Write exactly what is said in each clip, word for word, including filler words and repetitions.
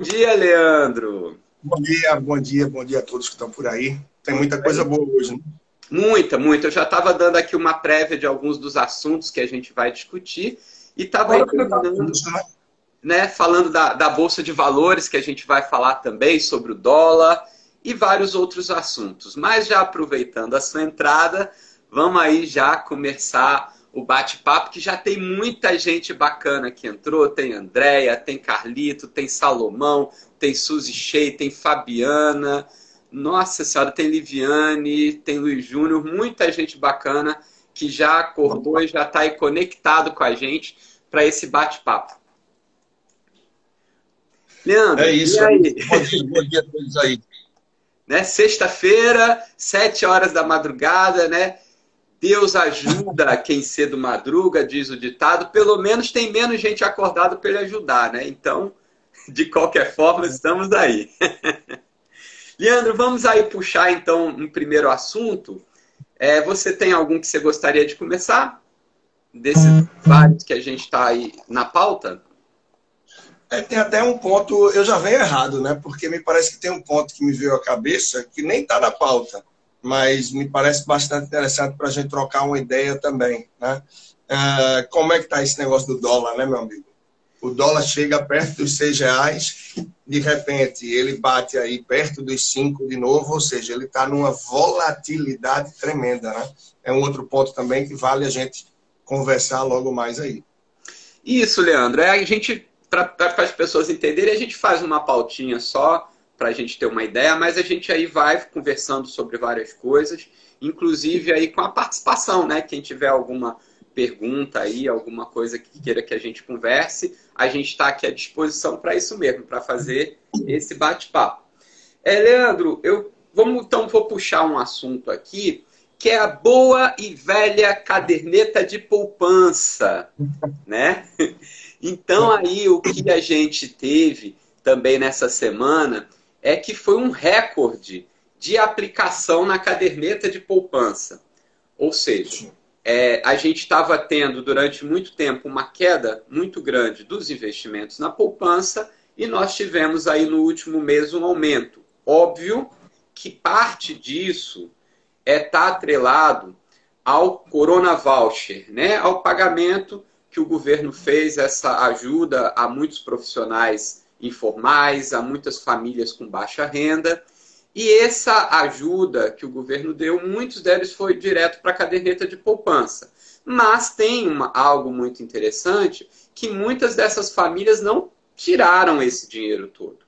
Bom dia, Leandro. Bom dia, bom dia, bom dia a todos que estão por aí. Tem muita coisa boa hoje, né? Muita, muita. Eu já estava dando aqui uma prévia de alguns dos assuntos que a gente vai discutir e estava né, falando da, da Bolsa de Valores, que a gente vai falar também sobre o dólar e vários outros assuntos. Mas já aproveitando a sua entrada, vamos aí já começar o bate-papo, que já tem muita gente bacana que entrou. Tem Andréia, tem Carlito, tem Salomão, tem Suzy Shea, tem Fabiana, nossa senhora, tem Liviane, tem Luiz Júnior, muita gente bacana que já acordou e já está aí conectado com a gente para esse bate-papo. Leandro, é isso, e aí? Bom dia, bom dia a todos aí. Né? Sexta-feira, sete horas da madrugada, né? Deus ajuda quem cedo madruga, diz o ditado. Pelo menos tem menos gente acordada para ele ajudar, né? Então, de qualquer forma, estamos aí. Leandro, vamos aí puxar, então, um primeiro assunto. É, você tem algum que você gostaria de começar? Desses vários que a gente está aí na pauta? É, tem até um ponto, eu já venho errado, né? Porque me parece que tem um ponto que me veio à cabeça que nem está na pauta, mas me parece bastante interessante para a gente trocar uma ideia também, né? Ah, como é que está esse negócio do dólar, né, meu amigo? O dólar chega perto dos seis reais, de repente ele bate aí perto dos cinco de novo, ou seja, ele está numa volatilidade tremenda, né? É um outro ponto também que vale a gente conversar logo mais aí. Isso, Leandro. É, a gente, para as pessoas entenderem, a gente faz uma pautinha só, para a gente ter uma ideia, mas a gente aí vai conversando sobre várias coisas, inclusive aí com a participação, né? Quem tiver alguma pergunta aí, alguma coisa que queira que a gente converse, a gente está aqui à disposição para isso mesmo, para fazer esse bate-papo. É, Leandro, eu vamos, então vou puxar um assunto aqui, que é a boa e velha caderneta de poupança, né? Então aí o que a gente teve também nessa semana é que foi um recorde de aplicação na caderneta de poupança. Ou seja, é, a gente estava tendo durante muito tempo uma queda muito grande dos investimentos na poupança e nós tivemos aí no último mês um aumento. Óbvio que parte disso é tá atrelado ao Corona Voucher, né? Ao pagamento que o governo fez, essa ajuda a muitos profissionais informais, a muitas famílias com baixa renda, e essa ajuda que o governo deu, muitos deles foi direto para a caderneta de poupança. Mas tem uma, algo muito interessante, que muitas dessas famílias não tiraram esse dinheiro todo,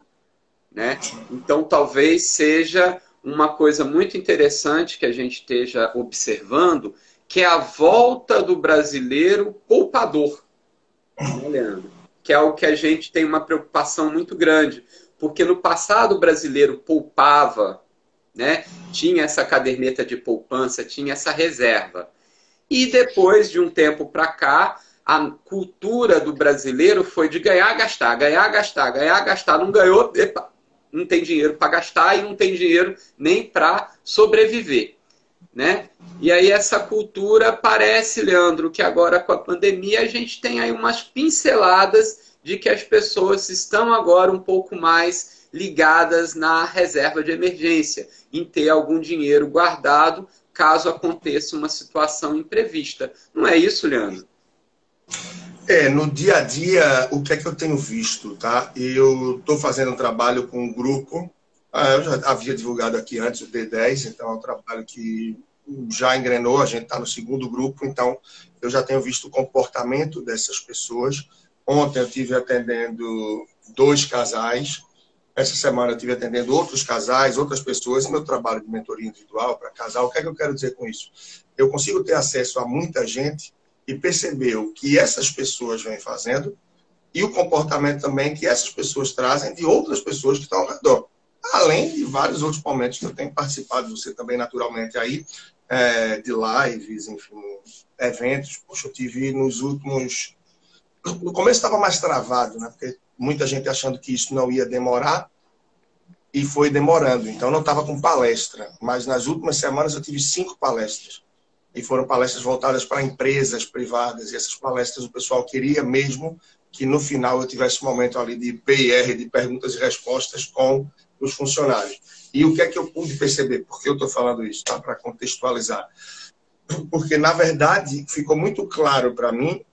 né? Então talvez seja uma coisa muito interessante que a gente esteja observando, que é a volta do brasileiro poupador, né, Leandro? Que é algo que a gente tem uma preocupação muito grande, porque no passado o brasileiro poupava, né? Tinha essa caderneta de poupança, tinha essa reserva. E depois de um tempo para cá, a cultura do brasileiro foi de ganhar, gastar, ganhar, gastar, ganhar, gastar. Não ganhou, epa, não tem dinheiro para gastar e não tem dinheiro nem para sobreviver, né? E aí essa cultura parece, Leandro, que agora com a pandemia a gente tem aí umas pinceladas de que as pessoas estão agora um pouco mais ligadas na reserva de emergência, em ter algum dinheiro guardado caso aconteça uma situação imprevista. Não é isso, Leandro? É, no dia a dia, o que é que eu tenho visto, tá? Eu estou fazendo um trabalho com um grupo. Ah, eu já havia divulgado aqui antes o D dez, então é um trabalho que já engrenou, a gente está no segundo grupo, então eu já tenho visto o comportamento dessas pessoas. Ontem eu estive atendendo dois casais, essa semana eu estive atendendo outros casais, outras pessoas, meu trabalho de mentoria individual para casal. O que é que eu quero dizer com isso? Eu consigo ter acesso a muita gente e perceber o que essas pessoas vêm fazendo e o comportamento também que essas pessoas trazem de outras pessoas que estão ao redor. Além de vários outros momentos que eu tenho participado, você também naturalmente aí, é, de lives, enfim, eventos. Poxa, eu tive nos últimos... No começo estava mais travado, né? Porque muita gente achando que isso não ia demorar e foi demorando. Então não estava com palestra, mas nas últimas semanas eu tive cinco palestras. E foram palestras voltadas para empresas privadas. E essas palestras o pessoal queria mesmo que no final eu tivesse um momento ali de P e R, de perguntas e respostas com os funcionários. E o que é que eu pude perceber? Por que eu estou falando isso? Tá? Para contextualizar. Porque, na verdade, ficou muito claro para mim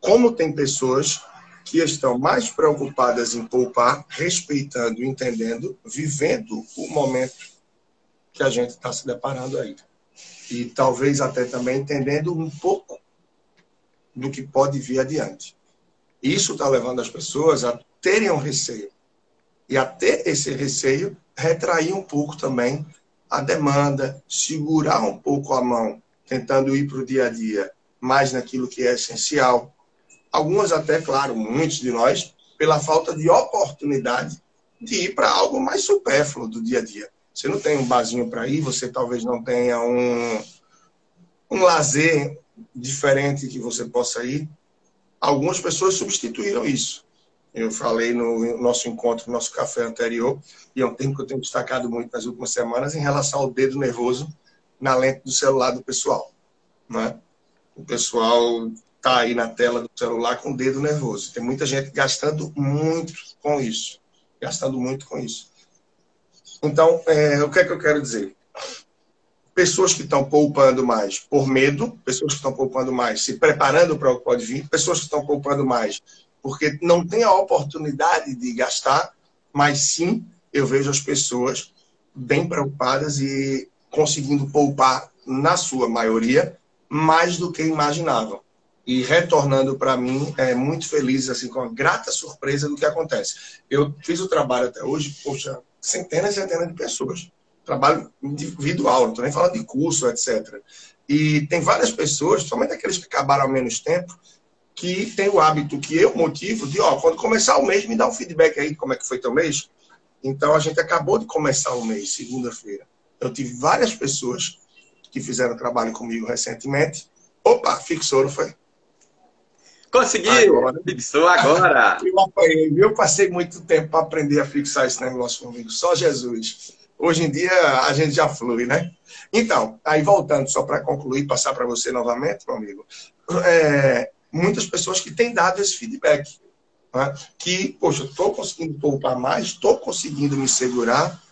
como tem pessoas que estão mais preocupadas em poupar, respeitando, entendendo, vivendo o momento que a gente está se deparando aí. E talvez até também entendendo um pouco do que pode vir adiante. Isso está levando as pessoas a terem um receio. E a ter esse receio, retrair um pouco também a demanda, segurar um pouco a mão, tentando ir para o dia a dia, mais naquilo que é essencial. Algumas até, claro, muitos de nós, pela falta de oportunidade de ir para algo mais supérfluo do dia a dia. Você não tem um barzinho para ir, você talvez não tenha um, um lazer diferente que você possa ir. Algumas pessoas substituíram isso. Eu falei no nosso encontro, no nosso café anterior, e é um tema que eu tenho destacado muito nas últimas semanas em relação ao dedo nervoso na lente do celular do pessoal. Né? O pessoal está aí na tela do celular com o dedo nervoso. Tem muita gente gastando muito com isso. Gastando muito com isso. Então, é, o que é que eu quero dizer? Pessoas que estão poupando mais por medo, pessoas que estão poupando mais se preparando para o que pode vir, pessoas que estão poupando mais porque não tem a oportunidade de gastar, mas sim eu vejo as pessoas bem preocupadas e conseguindo poupar, na sua maioria, mais do que imaginavam. E retornando para mim, é muito feliz, assim, com a grata surpresa do que acontece. Eu fiz o trabalho até hoje, poxa, centenas e centenas de pessoas. Trabalho individual, não estou nem falando de curso, etcétera. E tem várias pessoas, principalmente aqueles que acabaram há menos tempo, que tem o hábito que eu motivo de, ó, quando começar o mês, me dá um feedback aí de como é que foi teu mês. Então, a gente acabou de começar o mês, segunda-feira. Eu tive várias pessoas que fizeram trabalho comigo recentemente. Opa, fixou, não foi? Conseguiu! Agora. Fixou agora! Eu apanhei, viu? Passei muito tempo para aprender a fixar esse negócio comigo. Só Jesus. Hoje em dia, a gente já flui, né? Então, aí voltando, só para concluir, passar para você novamente, meu amigo. É... Muitas pessoas que têm dado esse feedback. Né? Que, poxa, estou conseguindo poupar mais, estou conseguindo me segurar.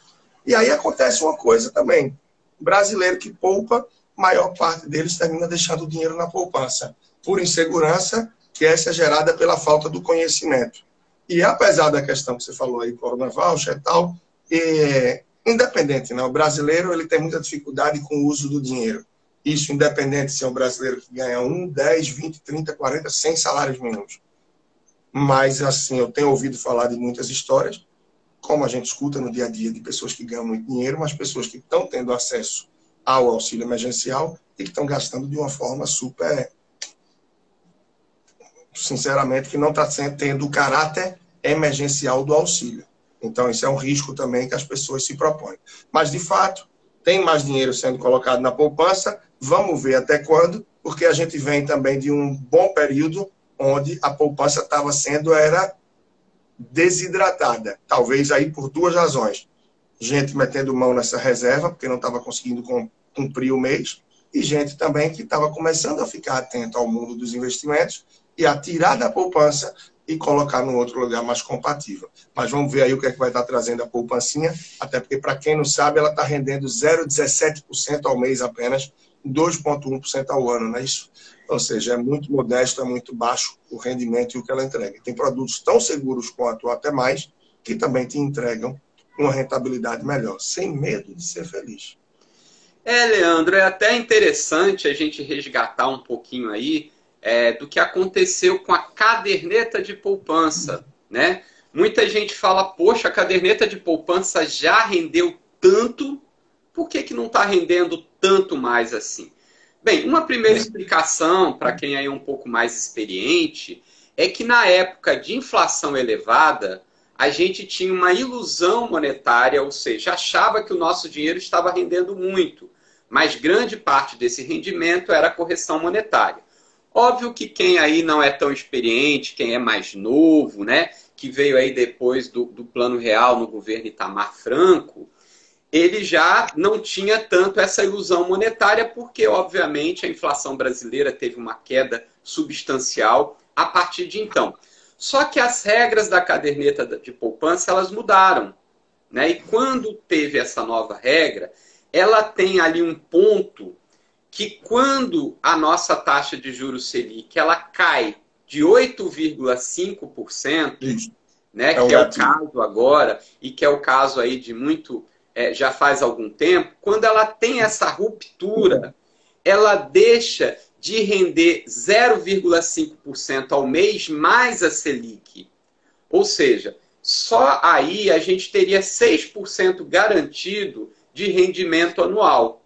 E aí acontece uma coisa também. Brasileiro que poupa, maior parte deles termina deixando o dinheiro na poupança. Por insegurança, que essa é gerada pela falta do conhecimento. E apesar da questão que você falou aí, Corona Voucher e tal, é, independente, né? O brasileiro ele tem muita dificuldade com o uso do dinheiro. Isso independente se é um brasileiro que ganha um, dez, vinte, trinta, quarenta, cem salários mínimos. Mas, assim, eu tenho ouvido falar de muitas histórias, como a gente escuta no dia a dia, de pessoas que ganham muito dinheiro, mas pessoas que estão tendo acesso ao auxílio emergencial e que estão gastando de uma forma super... Sinceramente, que não está tendo o caráter emergencial do auxílio. Então, isso é um risco também que as pessoas se propõem. Mas, de fato, tem mais dinheiro sendo colocado na poupança, vamos ver até quando, porque a gente vem também de um bom período onde a poupança estava sendo era desidratada, talvez aí por duas razões. Gente metendo mão nessa reserva, porque não estava conseguindo cumprir o mês, e gente também que estava começando a ficar atento ao mundo dos investimentos e a tirar da poupança e colocar num outro lugar mais compatível. Mas vamos ver aí o que é que vai estar trazendo a poupancinha, até porque, para quem não sabe, ela está rendendo zero vírgula dezessete por cento ao mês apenas, dois vírgula um por cento ao ano, não é isso? Ou seja, é muito modesto, é muito baixo o rendimento e o que ela entrega. Tem produtos tão seguros quanto, ou até mais, que também te entregam uma rentabilidade melhor, sem medo de ser feliz. É, Leandro, é até interessante a gente resgatar um pouquinho aí, É, do que aconteceu com a caderneta de poupança, né? Muita gente fala, poxa, a caderneta de poupança já rendeu tanto, por que que não está rendendo tanto mais assim? Bem, uma primeira explicação, para quem é um pouco mais experiente, é que na época de inflação elevada, a gente tinha uma ilusão monetária, ou seja, achava que o nosso dinheiro estava rendendo muito, mas grande parte desse rendimento era correção monetária. Óbvio que quem aí não é tão experiente, quem é mais novo, né, que veio aí depois do, do Plano Real no governo Itamar Franco, ele já não tinha tanto essa ilusão monetária porque, obviamente, a inflação brasileira teve uma queda substancial a partir de então. Só que as regras da caderneta de poupança, elas mudaram, né? E quando teve essa nova regra, ela tem ali um ponto que quando a nossa taxa de juros Selic, ela cai de oito vírgula cinco por cento, né, que é o caso agora e que é o caso aí de muito, é, já faz algum tempo, quando ela tem essa ruptura, ela deixa de render zero vírgula cinco por cento ao mês mais a Selic. Ou seja, só aí a gente teria seis por cento garantido de rendimento anual,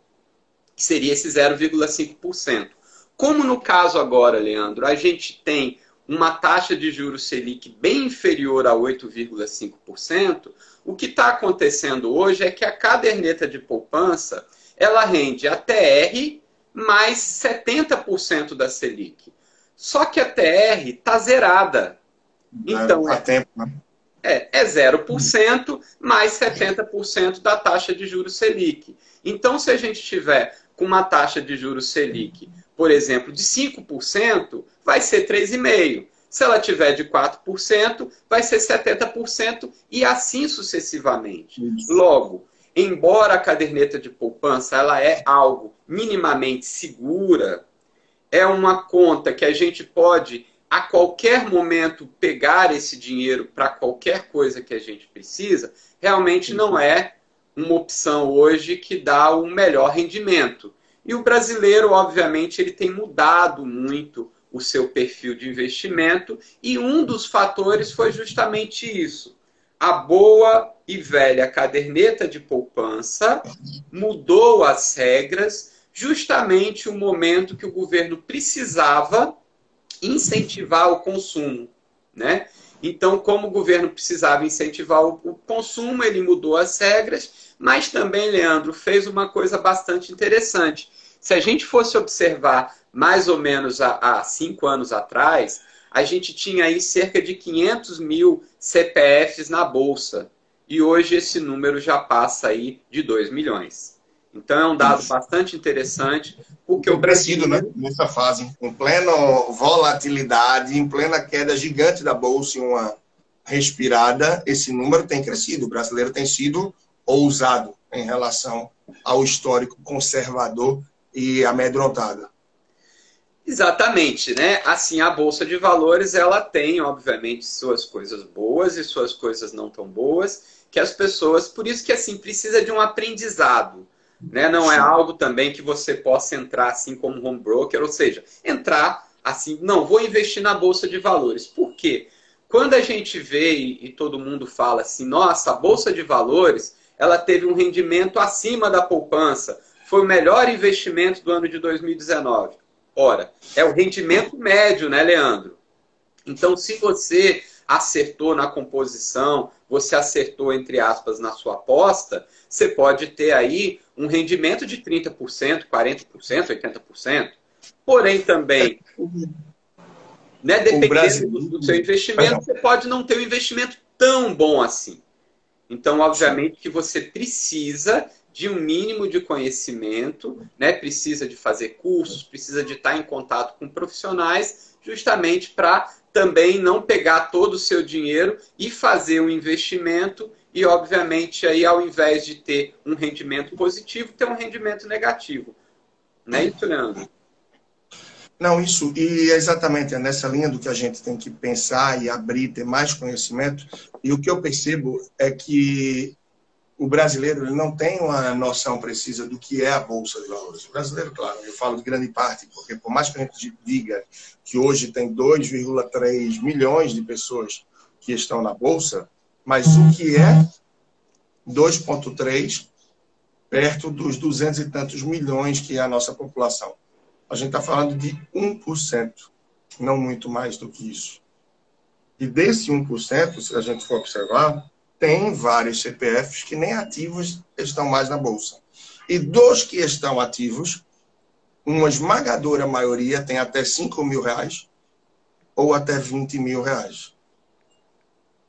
que seria esse zero vírgula cinco por cento. Como no caso agora, Leandro, a gente tem uma taxa de juros Selic bem inferior a oito vírgula cinco por cento, o que está acontecendo hoje é que a caderneta de poupança, ela rende a T R mais setenta por cento da Selic. Só que a T R está zerada. Então, há tempo, né? É, é zero por cento mais setenta por cento da taxa de juros Selic. Então, se a gente tiver com uma taxa de juros Selic, por exemplo, de cinco por cento, vai ser três vírgula cinco por cento. Se ela tiver de quatro por cento, vai ser setenta por cento e assim sucessivamente. Isso. Logo, embora a caderneta de poupança ela é algo minimamente segura, é uma conta que a gente pode a qualquer momento pegar esse dinheiro para qualquer coisa que a gente precisa, realmente não é uma opção hoje que dá o melhor rendimento. E o brasileiro, obviamente, ele tem mudado muito o seu perfil de investimento e um dos fatores foi justamente isso. A boa e velha caderneta de poupança mudou as regras, justamente o momento que o governo precisava incentivar o consumo, né? Então, como o governo precisava incentivar o, o consumo, ele mudou as regras, mas também, Leandro, fez uma coisa bastante interessante. Se a gente fosse observar mais ou menos há, há cinco anos atrás, a gente tinha aí cerca de quinhentos mil C P Fs na Bolsa, e hoje esse número já passa aí de dois milhões. Então é um dado bastante interessante, porque o Brasil... Né? Nessa fase, em plena volatilidade, em plena queda gigante da Bolsa, em uma respirada, esse número tem crescido. O brasileiro tem sido ousado em relação ao histórico conservador e amedrontado. Exatamente, né? Assim, a Bolsa de Valores, ela tem, obviamente, suas coisas boas e suas coisas não tão boas, que as pessoas... Por isso que, assim, precisa de um aprendizado. Né? Não é algo também que você possa entrar assim como home broker, ou seja, entrar assim, não, vou investir na Bolsa de Valores. Por quê? Quando a gente vê e todo mundo fala assim, nossa, a Bolsa de Valores, ela teve um rendimento acima da poupança, foi o melhor investimento do ano de dois mil e dezenove. Ora, é o rendimento médio, né, Leandro? Então, se você acertou na composição, você acertou, entre aspas, na sua aposta, você pode ter aí um rendimento de trinta por cento, quarenta por cento, oitenta por cento. Porém, também, né, dependendo do, do seu investimento, você pode não ter um investimento tão bom assim. Então, obviamente, que você precisa de um mínimo de conhecimento, né, precisa de fazer cursos, precisa de estar em contato com profissionais, justamente para também não pegar todo o seu dinheiro e fazer um investimento e, obviamente, aí, ao invés de ter um rendimento positivo, ter um rendimento negativo. Não é isso, Leandro? Não, isso. E é exatamente nessa linha do que a gente tem que pensar e abrir, ter mais conhecimento. E o que eu percebo é que o brasileiro ele não tem uma noção precisa do que é a Bolsa de Valores. O brasileiro, claro, eu falo de grande parte, porque por mais que a gente diga que hoje tem dois vírgula três milhões de pessoas que estão na Bolsa, mas o que é dois vírgula três perto dos duzentos e tantos milhões que é a nossa população? A gente está falando de um por cento, não muito mais do que isso. E desse um por cento, se a gente for observar, tem vários C P Fs que nem ativos estão mais na Bolsa. E dos que estão ativos, uma esmagadora maioria tem até cinco mil reais ou até vinte mil reais.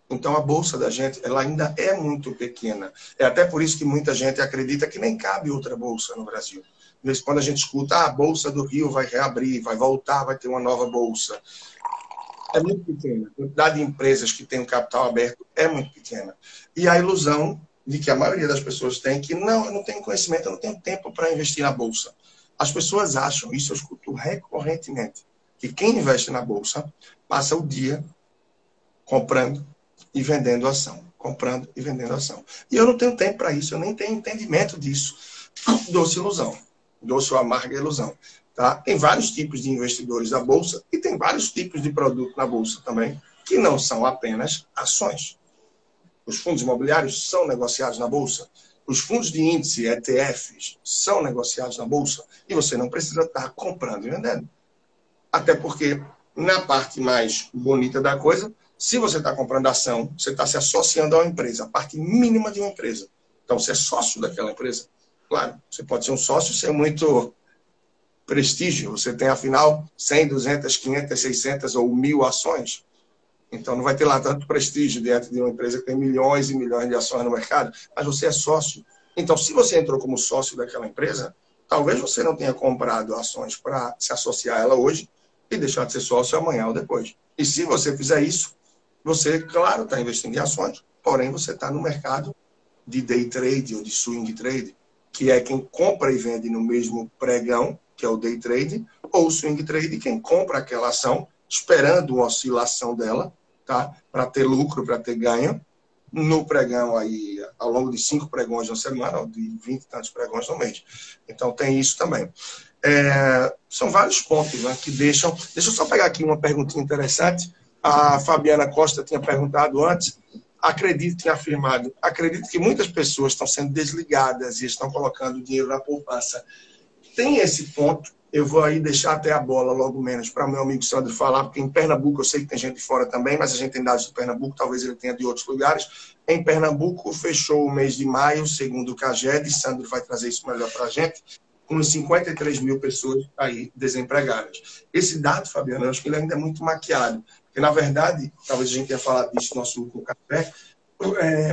Então, a Bolsa da gente ela ainda é muito pequena. É até por isso que muita gente acredita que nem cabe outra Bolsa no Brasil. Quando a gente escuta, ah, a Bolsa do Rio vai reabrir, vai voltar, vai ter uma nova Bolsa. é muito pequena. A quantidade de empresas que tem o capital aberto é muito pequena. E a ilusão de que a maioria das pessoas tem que, não, eu não tenho conhecimento, eu não tenho tempo para investir na Bolsa. As pessoas acham, isso eu escuto recorrentemente, que quem investe na Bolsa passa o dia comprando e vendendo ação. Comprando e vendendo ação. E eu não tenho tempo para isso, eu nem tenho entendimento disso. Doce ilusão. Doce ou amarga ilusão. Tá? Tem vários tipos de investidores da Bolsa e tem vários tipos de produto na Bolsa também, que não são apenas ações. Os fundos imobiliários são negociados na Bolsa. Os fundos de índice, E T Fs, são negociados na Bolsa e você não precisa estar comprando e vendendo. Até porque, na parte mais bonita da coisa, se você está comprando ação, você está se associando a uma empresa, a parte mínima de uma empresa. Então, você é sócio daquela empresa. Claro, você pode ser um sócio sem muito prestígio. Você tem, afinal, cem, duzentas, quinhentas, seiscentas ou mil ações. Então, não vai ter lá tanto prestígio dentro de uma empresa que tem milhões e milhões de ações no mercado, mas você é sócio. Então, se você entrou como sócio daquela empresa, talvez você não tenha comprado ações para se associar a ela hoje e deixar de ser sócio amanhã ou depois. E se você fizer isso, você, claro, está investindo em ações, porém você está no mercado de day trade ou de swing trade, que é quem compra e vende no mesmo pregão, que é o day trade, ou o swing trade, quem compra aquela ação esperando uma oscilação dela, tá? Para ter lucro, para ter ganho, no pregão aí, ao longo de cinco pregões na semana, ou de vinte e tantos pregões no mês. Então tem isso também. É, são vários pontos, né, que deixam... Deixa eu só pegar aqui uma perguntinha interessante. A Fabiana Costa tinha perguntado antes. Acredito, tinha afirmado, acredito que muitas pessoas estão sendo desligadas e estão colocando dinheiro na poupança. Tem esse ponto. Eu vou aí deixar até a bola logo menos para o meu amigo Sandro falar, porque em Pernambuco, eu sei que tem gente de fora também, mas a gente tem dados de Pernambuco, talvez ele tenha de outros lugares. Em Pernambuco, fechou o mês de maio, segundo o Caged, Sandro vai trazer isso melhor para a gente, com cinquenta e três mil pessoas aí desempregadas. Esse dado, Fabiano, eu acho que ele ainda é muito maquiado, porque, na verdade, talvez a gente tenha falado disso no nosso último café, é,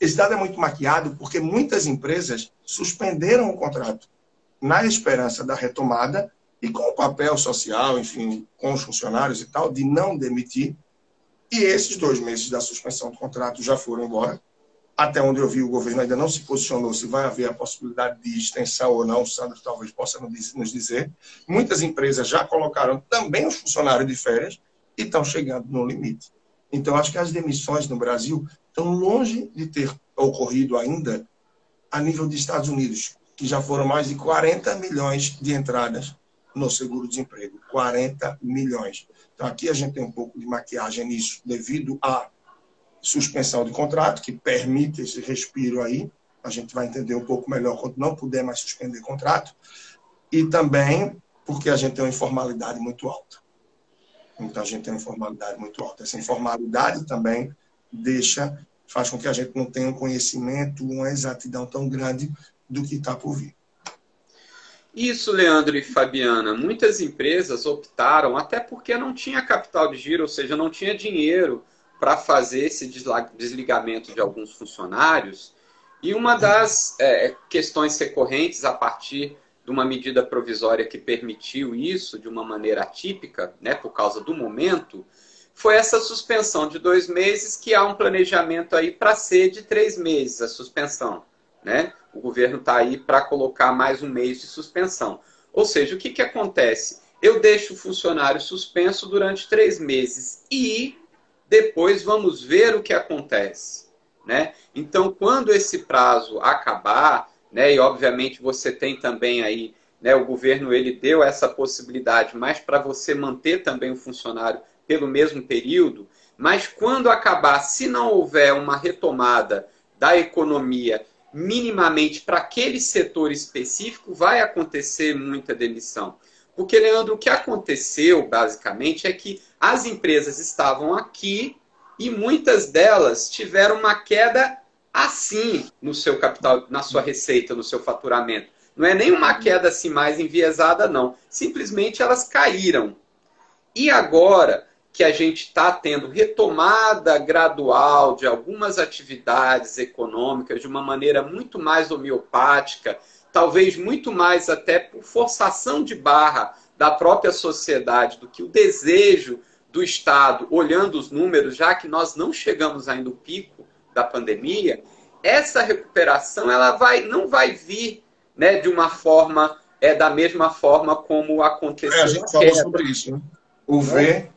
esse dado é muito maquiado porque muitas empresas suspenderam o contrato na esperança da retomada e com o papel social, enfim, com os funcionários e tal, de não demitir. E esses dois meses da suspensão do contrato já foram embora. Até onde eu vi, o governo ainda não se posicionou se vai haver a possibilidade de extensão ou não. O Sandro talvez possa nos dizer. Muitas empresas já colocaram também os funcionários de férias e estão chegando no limite. Então, acho que as demissões no Brasil estão longe de ter ocorrido ainda a nível dos Estados Unidos, que já foram mais de quarenta milhões de entradas no seguro-desemprego. quarenta milhões. Então, aqui a gente tem um pouco de maquiagem nisso, devido à suspensão de contrato, que permite esse respiro aí. A gente vai entender um pouco melhor quando não puder mais suspender contrato. E também porque a gente tem uma informalidade muito alta. Então, a gente tem uma informalidade muito alta. Essa informalidade também deixa, faz com que a gente não tenha um conhecimento, uma exatidão tão grande do que está por vir. Isso, Leandro e Fabiana. Muitas empresas optaram, até porque não tinha capital de giro, ou seja, não tinha dinheiro para fazer esse desligamento de alguns funcionários. E uma das é, questões recorrentes a partir de uma medida provisória que permitiu isso de uma maneira atípica, né, por causa do momento, foi essa suspensão de dois meses, que há um planejamento aí para ser de três meses a suspensão, né? O governo está aí para colocar mais um mês de suspensão. Ou seja, o que, que acontece? Eu deixo o funcionário suspenso durante três meses e depois vamos ver o que acontece, né? Então, quando esse prazo acabar, né, e obviamente você tem também aí, né, o governo ele deu essa possibilidade, mas para você manter também o funcionário pelo mesmo período, mas quando acabar, se não houver uma retomada da economia minimamente para aquele setor específico, vai acontecer muita demissão. Porque, Leandro, o que aconteceu, basicamente, é que as empresas estavam aqui e muitas delas tiveram uma queda assim no seu capital, na sua receita, no seu faturamento. Não é nem uma queda assim mais enviesada, não. Simplesmente elas caíram. E agora que a gente está tendo retomada gradual de algumas atividades econômicas de uma maneira muito mais homeopática, talvez muito mais até por forçação de barra da própria sociedade do que o desejo do Estado, olhando os números, já que nós não chegamos ainda ao pico da pandemia, essa recuperação ela vai, não vai vir, né, de uma forma, é, da mesma forma como aconteceu. É, a gente falou sobre isso, né? O V.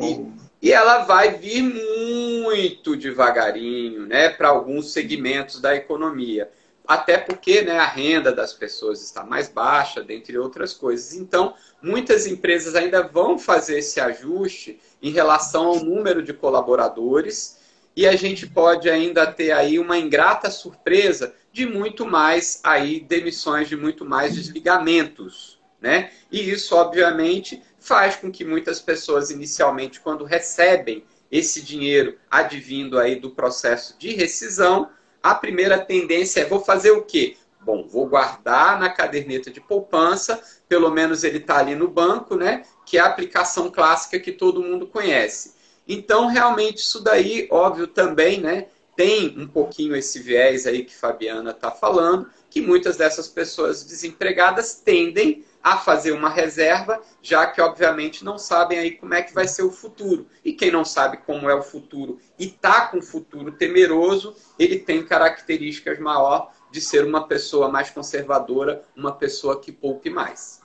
E, e ela vai vir muito devagarinho, né, para alguns segmentos da economia. Até porque, né, a renda das pessoas está mais baixa, dentre outras coisas. Então, muitas empresas ainda vão fazer esse ajuste em relação ao número de colaboradores e a gente pode ainda ter aí uma ingrata surpresa de muito mais aí demissões, de muito mais desligamentos, né? E isso, obviamente, faz com que muitas pessoas, inicialmente, quando recebem esse dinheiro advindo aí do processo de rescisão, a primeira tendência é, vou fazer o quê? Bom, vou guardar na caderneta de poupança, pelo menos ele está ali no banco, né? Que é a aplicação clássica que todo mundo conhece. Então, realmente, isso daí, óbvio, também, né? Tem um pouquinho esse viés aí que Fabiana está falando, que muitas dessas pessoas desempregadas tendem a fazer uma reserva, já que, obviamente, não sabem aí como é que vai ser o futuro. E quem não sabe como é o futuro e está com o futuro temeroso, ele tem características maior de ser uma pessoa mais conservadora, uma pessoa que poupe mais,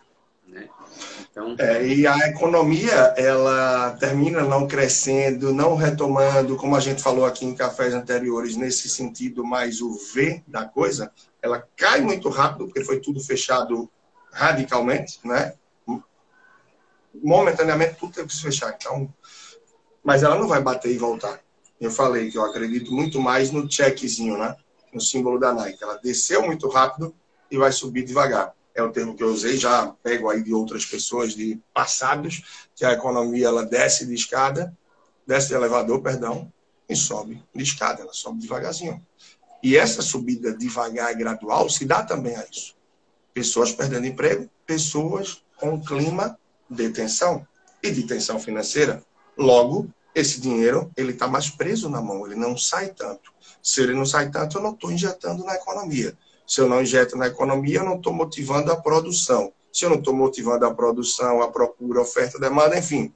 né? Então... É, e a economia, ela termina não crescendo, não retomando, como a gente falou aqui em cafés anteriores, nesse sentido mais o V da coisa, ela cai muito rápido, porque foi tudo fechado radicalmente, né? Momentaneamente tudo teve que se fechar, então... Mas ela não vai bater e voltar. Eu falei que eu acredito muito mais no checkzinho, né? No símbolo da Nike. Ela desceu muito rápido e vai subir devagar. É o termo que eu usei, já pego aí de outras pessoas, de passados, que a economia ela desce de escada, desce de elevador, perdão, e sobe de escada, ela sobe devagarzinho. E essa subida devagar e gradual se dá também a isso. Pessoas perdendo emprego, pessoas com clima de tensão e de tensão financeira. Logo, esse dinheiro ele está mais preso na mão, ele não sai tanto. Se ele não sai tanto, eu não estou injetando na economia. Se eu não injeto na economia, eu não estou motivando a produção. Se eu não estou motivando a produção, a procura, a oferta, a demanda, enfim,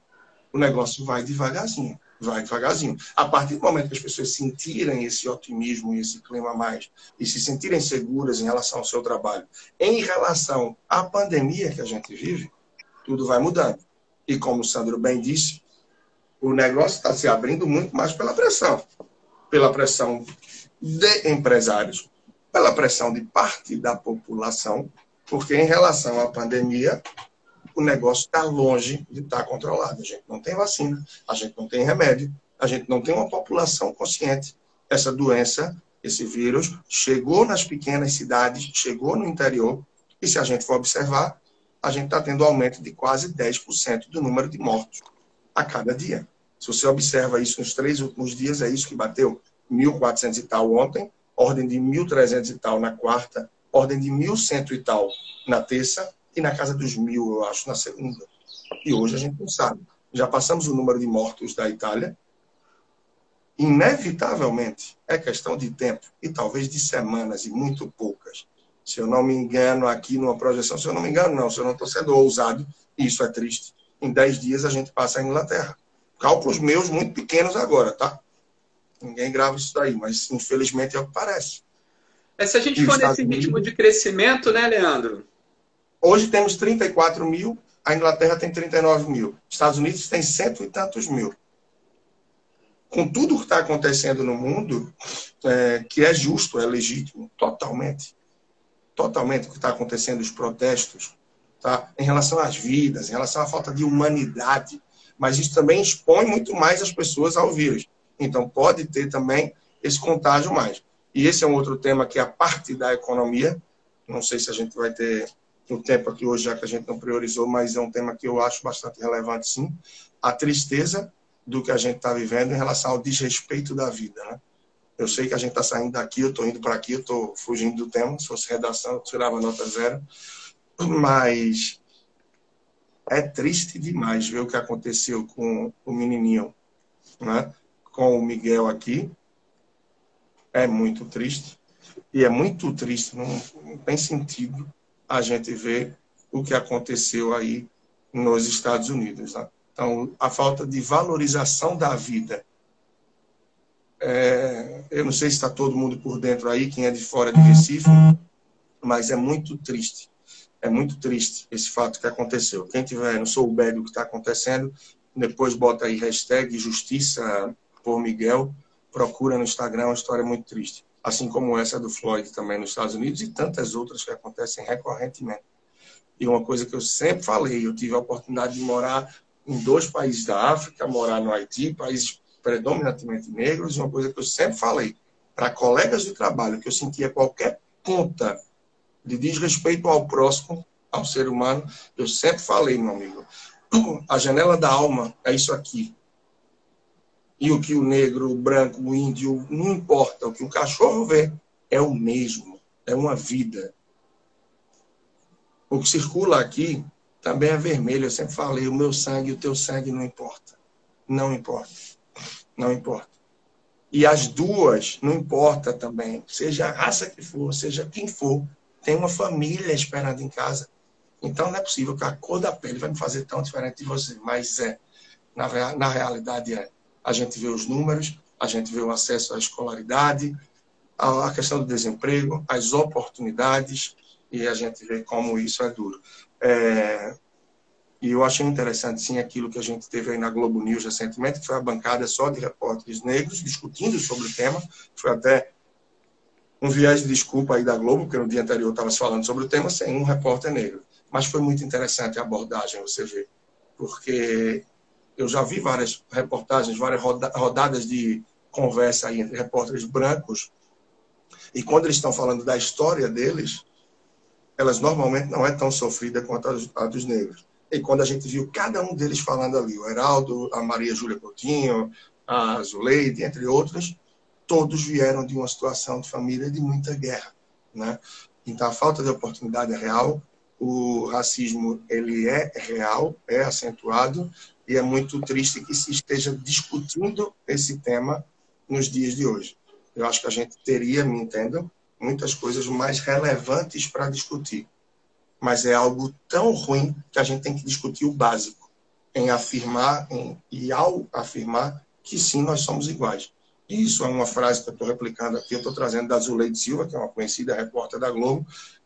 o negócio vai devagarzinho, vai devagarzinho. A partir do momento que as pessoas sentirem esse otimismo e esse clima mais, e se sentirem seguras em relação ao seu trabalho, em relação à pandemia que a gente vive, tudo vai mudando. E como o Sandro bem disse, o negócio está se abrindo muito mais pela pressão. Pela pressão de empresários, pela pressão de parte da população, porque em relação à pandemia, o negócio está longe de estar controlado. A gente não tem vacina, a gente não tem remédio, a gente não tem uma população consciente. Essa doença, esse vírus, chegou nas pequenas cidades, chegou no interior, e se a gente for observar, a gente está tendo um aumento de quase dez por cento do número de mortos a cada dia. Se você observa isso nos três últimos dias, é isso que bateu mil e quatrocentos e tal ontem, ordem de mil e trezentos e tal na quarta, ordem de mil e cem e tal na terça e na casa dos mil, eu acho, na segunda. E hoje a gente não sabe. Já passamos o número de mortos da Itália. Inevitavelmente, é questão de tempo e talvez de semanas e muito poucas. Se eu não me engano aqui numa projeção, se eu não me engano não, se eu não estou sendo ousado, e isso é triste, em dez dias a gente passa a Inglaterra. Cálculos meus muito pequenos agora, tá? Ninguém grava isso daí, mas infelizmente é o que parece. É, se a gente for nesse ritmo de crescimento, né, Leandro? Hoje temos trinta e quatro mil, a Inglaterra tem trinta e nove mil. Estados Unidos tem cento e tantos mil. Com tudo o que está acontecendo no mundo, é, que é justo, é legítimo, totalmente. Totalmente o que está acontecendo, os protestos, tá? Em relação às vidas, em relação à falta de humanidade. Mas isso também expõe muito mais as pessoas ao vírus. Então, pode ter também esse contágio mais. E esse é um outro tema que é a parte da economia. Não sei se a gente vai ter o tempo aqui hoje, já que a gente não priorizou, mas é um tema que eu acho bastante relevante, sim. A tristeza do que a gente está vivendo em relação ao desrespeito da vida, né? Eu sei que a gente está saindo daqui, eu estou indo para aqui, eu estou fugindo do tema. Se fosse redação, eu tirava nota zero. Mas é triste demais ver o que aconteceu com o menininho, né? Com o Miguel aqui, é muito triste, e é muito triste, não, não tem sentido a gente ver o que aconteceu aí nos Estados Unidos, né? Então, a falta de valorização da vida. É, eu não sei se está todo mundo por dentro aí, quem é de fora de Recife, mas é muito triste. É muito triste esse fato que aconteceu. Quem tiver, não souber do que está acontecendo, depois bota aí hashtag Justiça por Miguel, procura no Instagram, é uma história muito triste. Assim como essa do Floyd também nos Estados Unidos e tantas outras que acontecem recorrentemente. E uma coisa que eu sempre falei, eu tive a oportunidade de morar em dois países da África, morar no Haiti, países predominantemente negros, e uma coisa que eu sempre falei para colegas de trabalho, que eu sentia qualquer ponta de desrespeito ao próximo, ao ser humano, eu sempre falei, meu amigo, a janela da alma é isso aqui. E o que o negro, o branco, o índio, não importa, o que o cachorro vê é o mesmo, é uma vida. O que circula aqui também é vermelho, eu sempre falei, o meu sangue, o teu sangue não importa, não importa, não importa. E as duas não importa também, seja a raça que for, seja quem for, tem uma família esperando em casa. Então não é possível que a cor da pele vai me fazer tão diferente de você. Mas é, na, real, na realidade é. A gente vê os números, a gente vê o acesso à escolaridade, a, a questão do desemprego, as oportunidades, e a gente vê como isso é duro. É, e eu achei interessante, sim, aquilo que a gente teve aí na Globo News recentemente, que foi a bancada só de repórteres negros discutindo sobre o tema, foi até um viés de desculpa aí da Globo, porque no dia anterior estava falando sobre o tema sem um repórter negro. Mas foi muito interessante a abordagem, você vê. Porque eu já vi várias reportagens, várias rodadas de conversa aí entre repórteres brancos. E quando eles estão falando da história deles, elas normalmente não é tão sofrida quanto a dos negros. E quando a gente viu cada um deles falando ali, o Heraldo, a Maria Júlia Coutinho, a Zuleide, entre outras, todos vieram de uma situação de família de muita guerra, né? Então, a falta de oportunidade é real, o racismo, ele é real, é acentuado, e é muito triste que se esteja discutindo esse tema nos dias de hoje. Eu acho que a gente teria, me entendam, muitas coisas mais relevantes para discutir. Mas é algo tão ruim que a gente tem que discutir o básico, em afirmar, em, e ao afirmar que sim, nós somos iguais. Isso é uma frase que eu estou replicando aqui, eu estou trazendo da Zuleide Silva, que é uma conhecida repórter da Globo,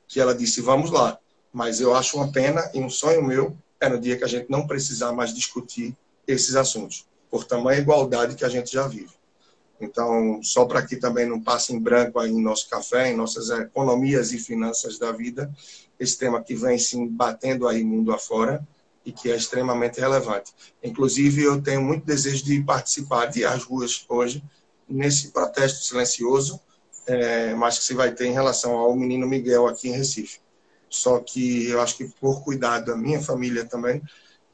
que ela disse, vamos lá, mas eu acho uma pena e um sonho meu é no dia que a gente não precisar mais discutir esses assuntos, por tamanha igualdade que a gente já vive. Então, só para que também não passe em branco aí em nosso café, em nossas economias e finanças da vida, esse tema que vem se batendo aí mundo afora, e que é extremamente relevante. Inclusive, eu tenho muito desejo de participar de as ruas hoje, nesse protesto silencioso, é, mas que se vai ter em relação ao menino Miguel aqui em Recife. Só que eu acho que por cuidado da minha família também,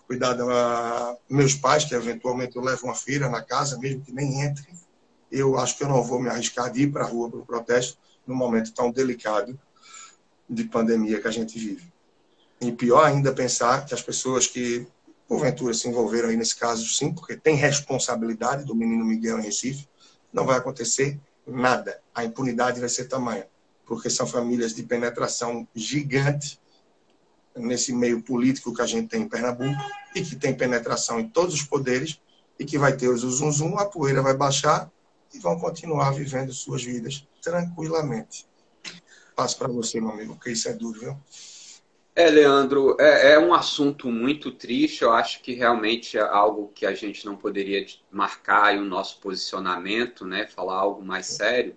cuidado a meus pais, que eventualmente eu levo uma feira na casa, mesmo que nem entre, eu acho que eu não vou me arriscar de ir para a rua para o protesto num momento tão delicado de pandemia que a gente vive. E pior ainda pensar que as pessoas que, porventura, se envolveram aí nesse caso, sim, porque tem responsabilidade do menino Miguel em Recife, não vai acontecer nada. A impunidade vai ser tamanha, porque são famílias de penetração gigante nesse meio político que a gente tem em Pernambuco e que tem penetração em todos os poderes e que vai ter o zunzum, a poeira vai baixar e vão continuar vivendo suas vidas tranquilamente. Passo para você, meu amigo, porque isso é duro, viu? É, Leandro, é, é um assunto muito triste, eu acho que realmente é algo que a gente não poderia marcar aí o nosso posicionamento, né? Falar algo mais sério,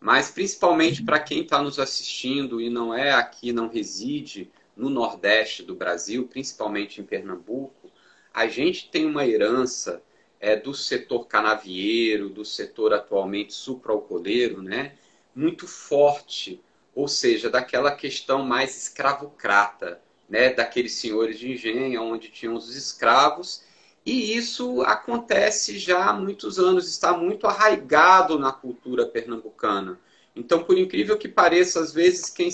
mas principalmente para quem está nos assistindo e não é aqui, não reside no Nordeste do Brasil, principalmente em Pernambuco, a gente tem uma herança é, do setor canavieiro, do setor atualmente sucroalcooleiro, né? Muito forte, ou seja, daquela questão mais escravocrata, né? Daqueles senhores de engenho, onde tinham os escravos, e isso acontece já há muitos anos, está muito arraigado na cultura pernambucana. Então, por incrível que pareça, às vezes quem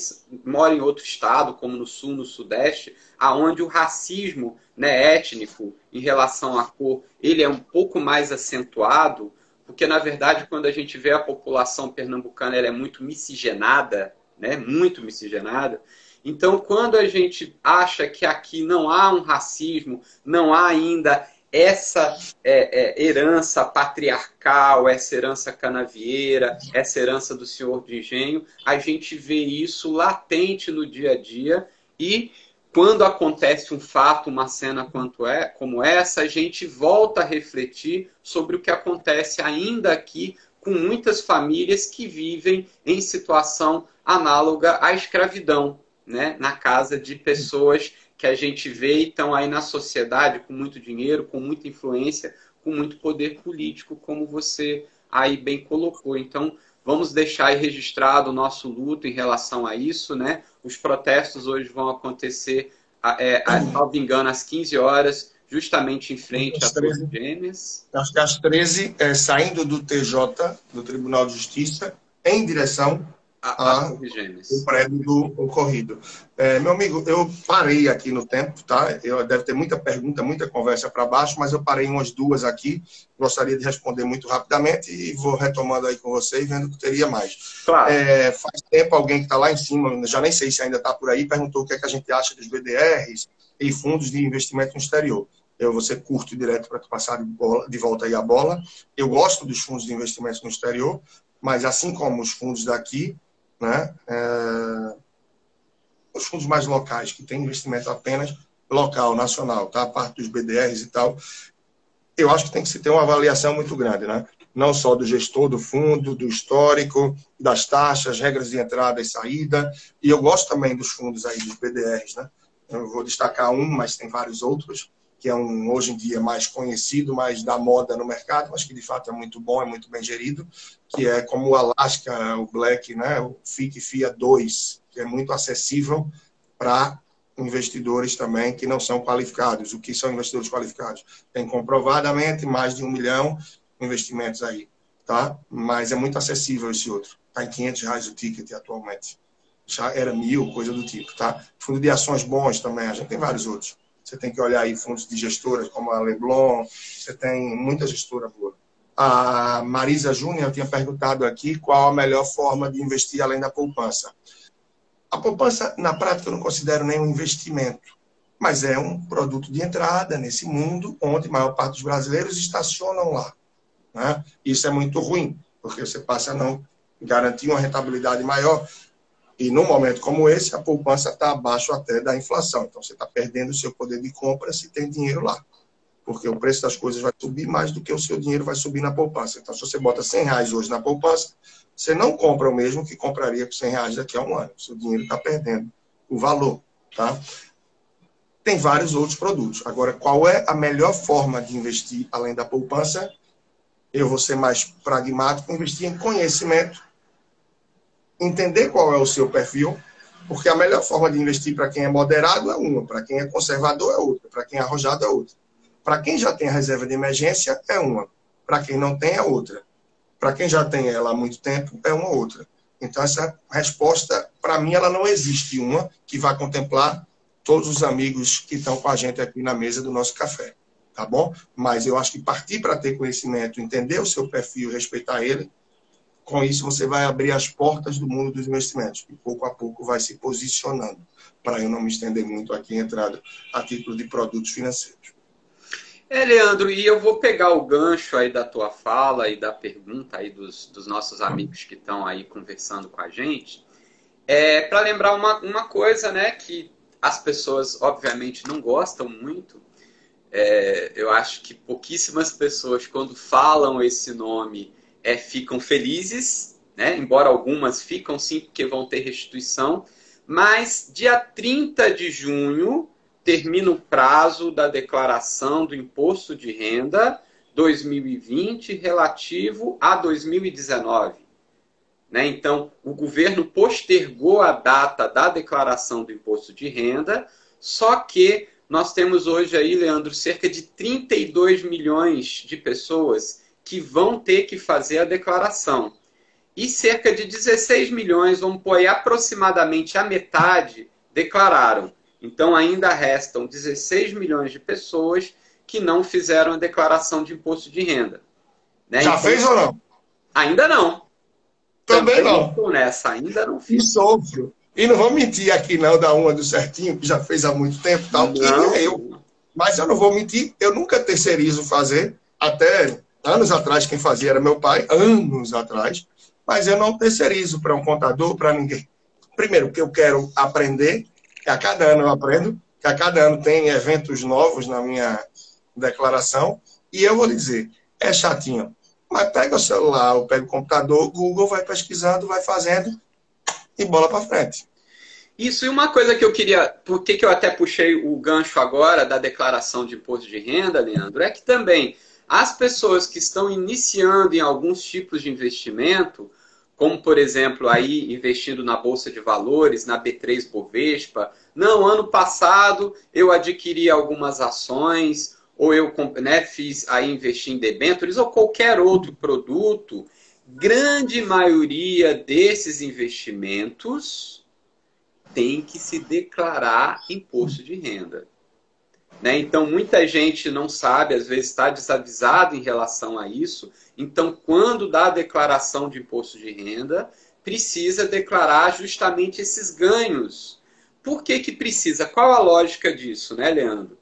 mora em outro estado, como no sul, no sudeste, aonde o racismo, né, étnico em relação à cor, ele é um pouco mais acentuado, porque, na verdade, quando a gente vê a população pernambucana, ela é muito miscigenada, né? Muito miscigenada. Então, quando a gente acha que aqui não há um racismo, não há ainda essa é, é, herança patriarcal, essa herança canavieira, essa herança do senhor de engenho, a gente vê isso latente no dia a dia e quando acontece um fato, uma cena quanto é, como essa, a gente volta a refletir sobre o que acontece ainda aqui com muitas famílias que vivem em situação análoga à escravidão, né? Na casa de pessoas que a gente vê e estão aí na sociedade com muito dinheiro, com muita influência, com muito poder político, como você aí bem colocou. Então, vamos deixar aí registrado o nosso luto em relação a isso, né? Os protestos hoje vão acontecer, é, a, salvo engano, às quinze horas, justamente em frente às torres gêmeas. Acho que às treze, é, saindo do T J, do Tribunal de Justiça, em direção ao prédio do ocorrido. É, meu amigo, eu parei aqui no tempo, tá? Eu, deve ter muita pergunta, muita conversa para baixo, mas eu parei umas duas aqui. Gostaria de responder muito rapidamente e vou retomando aí com você e vendo que teria mais. Claro. É, faz tempo alguém que está lá em cima, já nem sei se ainda está por aí, perguntou o que é que a gente acha dos B D Rs e fundos de investimento no exterior. Eu vou ser curto e direto para passar de, bola, de volta aí a bola. Eu gosto dos fundos de investimento no exterior, mas assim como os fundos daqui, né? É... os fundos mais locais, que tem investimento apenas local, nacional, tá? A parte dos B D Rs e tal, eu acho que tem que se ter uma avaliação muito grande, né? Não só do gestor do fundo, do histórico, das taxas, regras de entrada e saída, e eu gosto também dos fundos aí dos B D Rs, né? Eu vou destacar um, mas tem vários outros, que é um, hoje em dia, mais conhecido, mais da moda no mercado, mas que, de fato, é muito bom, é muito bem gerido, que é como o Alaska, o Black, né? O F I C FIA dois, que é muito acessível para investidores também que não são qualificados. O que são investidores qualificados? Tem comprovadamente mais de um milhão de investimentos aí, tá? Mas é muito acessível esse outro. Está em quinhentos reais o ticket atualmente. Já era mil, coisa do tipo, tá? Fundo de ações bons também, a gente tem vários outros. Você tem que olhar aí fundos de gestoras como a Leblon, você tem muita gestora boa. A Marisa Júnior tinha perguntado aqui qual a melhor forma de investir além da poupança. A poupança, na prática, eu não considero nenhum investimento, mas é um produto de entrada nesse mundo onde a maior parte dos brasileiros estacionam lá, né? Isso é muito ruim, porque você passa a não garantir uma rentabilidade maior e, num momento como esse, a poupança está abaixo até da inflação. Então, você está perdendo o seu poder de compra se tem dinheiro lá, porque o preço das coisas vai subir mais do que o seu dinheiro vai subir na poupança. Então, se você bota cem reais hoje na poupança, você não compra o mesmo que compraria com cem reais daqui a um ano. Seu dinheiro está perdendo o valor, tá? Tem vários outros produtos. Agora, qual é a melhor forma de investir além da poupança? Eu vou ser mais pragmático, investir em conhecimento, entender qual é o seu perfil, porque a melhor forma de investir para quem é moderado é uma, para quem é conservador é outra, para quem é arrojado é outra. Para quem já tem a reserva de emergência é uma, para quem não tem é outra. Para quem já tem ela há muito tempo, é uma ou outra. Então, essa resposta, para mim, ela não existe uma que vai contemplar todos os amigos que estão com a gente aqui na mesa do nosso café, tá bom? Mas eu acho que partir para ter conhecimento, entender o seu perfil, respeitar ele, com isso você vai abrir as portas do mundo dos investimentos, e pouco a pouco vai se posicionando, para eu não me estender muito aqui em entrada a título de produtos financeiros. É, Leandro, e eu vou pegar o gancho aí da tua fala e da pergunta aí dos, dos nossos amigos que estão aí conversando com a gente, é, para lembrar uma, uma coisa, né, que as pessoas, obviamente, não gostam muito. É, eu acho que pouquíssimas pessoas, quando falam esse nome, é, ficam felizes, né, embora algumas ficam sim, porque vão ter restituição, mas dia trinta de junho... termina o prazo da declaração do Imposto de Renda dois mil e vinte relativo a dois mil e dezenove. Né? Então, o governo postergou a data da declaração do Imposto de Renda, só que nós temos hoje aí, Leandro, cerca de trinta e dois milhões de pessoas que vão ter que fazer a declaração. E cerca de dezesseis milhões, vamos pôr aí aproximadamente a metade, declararam. Então, ainda restam dezesseis milhões de pessoas que não fizeram a declaração de imposto de renda. Né? Já então, fez ou não? Ainda não. Também, Também não. Estou nessa, ainda não fiz. E sofro. E não vou mentir aqui, não, da uma do certinho, que já fez há muito tempo, tal, não, que nem eu. Mas eu não vou mentir, eu nunca terceirizo fazer, até anos atrás quem fazia era meu pai, anos atrás, mas eu não terceirizo para um contador, para ninguém. Primeiro, porque eu quero aprender, que a cada ano eu aprendo, que a cada ano tem eventos novos na minha declaração, e eu vou dizer, é chatinho, mas pega o celular, ou pega o computador, Google, vai pesquisando, vai fazendo, e bola para frente. Isso, e uma coisa que eu queria... Por que eu até puxei o gancho agora da declaração de imposto de renda, Leandro, é que também as pessoas que estão iniciando em alguns tipos de investimento, como, por exemplo, aí investindo na Bolsa de Valores, na B três Bovespa, não, ano passado eu adquiri algumas ações, ou eu, né, fiz aí investir em debêntures, ou qualquer outro produto, grande maioria desses investimentos... tem que se declarar imposto de renda. Né? Então, muita gente não sabe, às vezes está desavisado em relação a isso. Então, quando dá a declaração de imposto de renda, precisa declarar justamente esses ganhos. Por que que precisa? Qual a lógica disso, né, Leandro?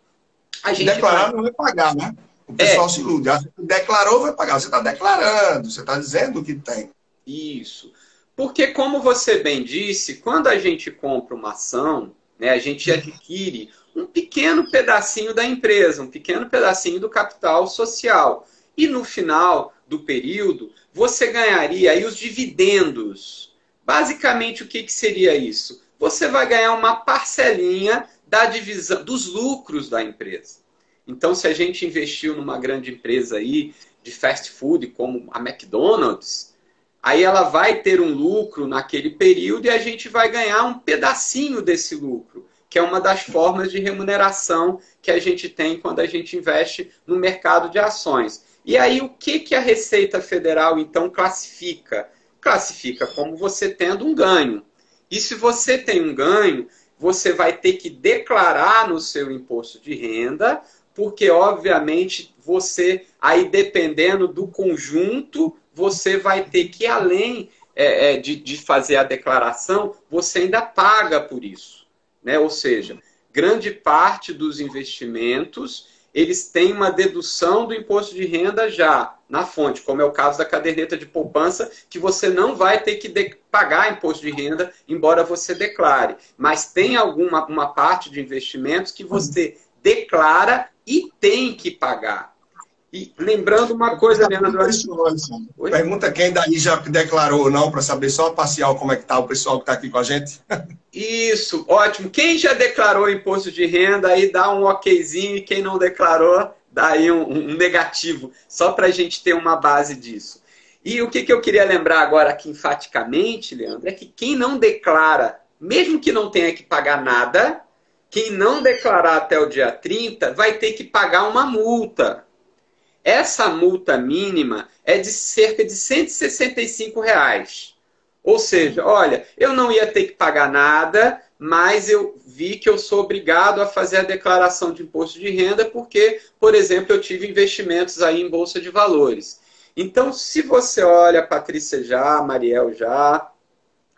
A gente declarar vai... não vai pagar, né? O pessoal é. se ilude. Declarou, vai pagar. Você está declarando, você está dizendo o que tem. Isso. Porque, como você bem disse, quando a gente compra uma ação, né, a gente adquire um pequeno pedacinho da empresa, um pequeno pedacinho do capital social. E no final do período, você ganharia aí os dividendos. Basicamente, o que que seria isso? Você vai ganhar uma parcelinha da divisão, dos lucros da empresa. Então, se a gente investiu numa grande empresa aí de fast food, como a McDonald's, aí ela vai ter um lucro naquele período e a gente vai ganhar um pedacinho desse lucro, que é uma das formas de remuneração que a gente tem quando a gente investe no mercado de ações. E aí o que que a Receita Federal, então, classifica? Classifica como você tendo um ganho. E se você tem um ganho, você vai ter que declarar no seu imposto de renda, porque, obviamente, você, aí dependendo do conjunto... você vai ter que, além é, de, de fazer a declaração, você ainda paga por isso. Né? Ou seja, grande parte dos investimentos, eles têm uma dedução do imposto de renda já na fonte, como é o caso da caderneta de poupança, que você não vai ter que de- pagar imposto de renda, embora você declare. Mas tem alguma uma parte de investimentos que você declara e tem que pagar. E lembrando uma coisa, Leandro... Oi? Pergunta quem daí já declarou ou não, para saber só parcial como é que está o pessoal que está aqui com a gente. Isso, ótimo. Quem já declarou imposto de renda, aí dá um okzinho, e quem não declarou, dá aí um, um negativo, só para a gente ter uma base disso. E o que que eu queria lembrar agora aqui enfaticamente, Leandro, é que quem não declara, mesmo que não tenha que pagar nada, quem não declarar até o dia trinta vai ter que pagar uma multa. Essa multa mínima é de cerca de cento e sessenta e cinco reais. Ou seja, olha, eu não ia ter que pagar nada, mas eu vi que eu sou obrigado a fazer a declaração de imposto de renda porque, por exemplo, eu tive investimentos aí em Bolsa de Valores. Então, se você olha, Patrícia já, Mariel já,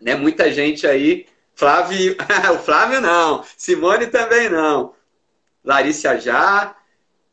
né, muita gente aí, Flávio, o Flávio não, Simone também não, Larissa já...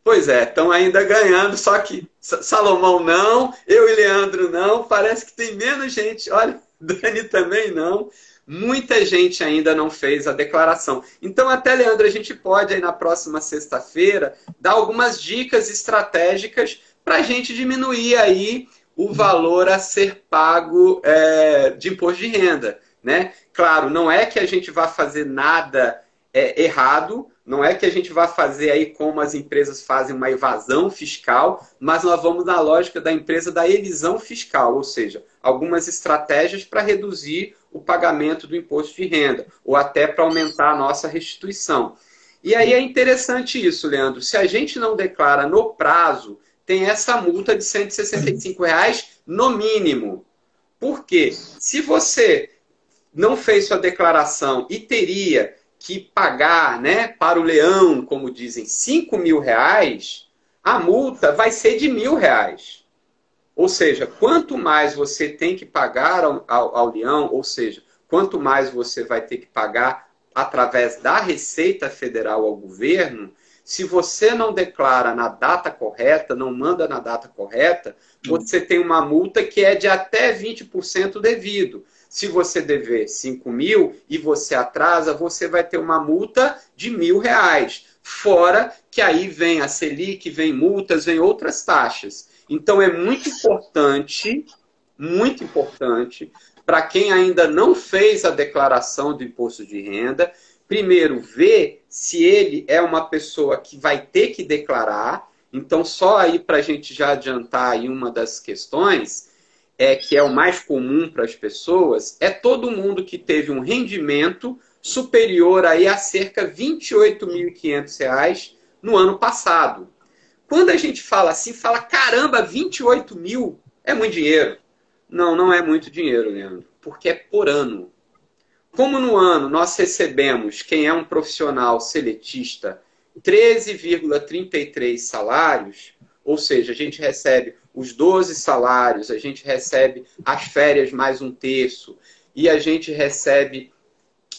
Pois é, estão ainda ganhando, só que Salomão não, eu e Leandro não, parece que tem menos gente, olha, Dani também não, muita gente ainda não fez a declaração. Então até, Leandro, a gente pode aí na próxima sexta-feira dar algumas dicas estratégicas para a gente diminuir aí o valor a ser pago é, de imposto de renda, né? Claro, não é que a gente vá fazer nada é, errado, não é que a gente vai fazer aí como as empresas fazem uma evasão fiscal, mas nós vamos na lógica da empresa da elisão fiscal, ou seja, algumas estratégias para reduzir o pagamento do imposto de renda, ou até para aumentar a nossa restituição. E aí é interessante isso, Leandro. Se a gente não declara no prazo, tem essa multa de cento e sessenta e cinco reais no mínimo. Por quê? Se você não fez sua declaração e teria... que pagar, né, para o leão, como dizem, cinco mil reais, a multa vai ser de mil reais. Ou seja, quanto mais você tem que pagar ao, ao, ao leão, ou seja, quanto mais você vai ter que pagar através da Receita Federal ao governo, Se você não declara na data correta, não manda na data correta, você tem uma multa que é de até vinte por cento devido. Se você dever cinco mil e você atrasa, você vai ter uma multa de mil reais. Fora que aí vem a Selic, vem multas, vem outras taxas. Então é muito importante, muito importante, para quem ainda não fez a declaração do imposto de renda, primeiro, ver se ele é uma pessoa que vai ter que declarar. Então, só aí para a gente já adiantar aí uma das questões, é, que é o mais comum para as pessoas, é todo mundo que teve um rendimento superior aí a cerca de vinte e oito mil e quinhentos reais no ano passado. Quando a gente fala assim, fala, caramba, vinte e oito mil é muito dinheiro. Não, não é muito dinheiro, Leandro, porque é por ano. Como no ano nós recebemos, quem é um profissional seletista, treze vírgula trinta e três salários, ou seja, a gente recebe os doze salários, a gente recebe as férias mais um terço, e a gente recebe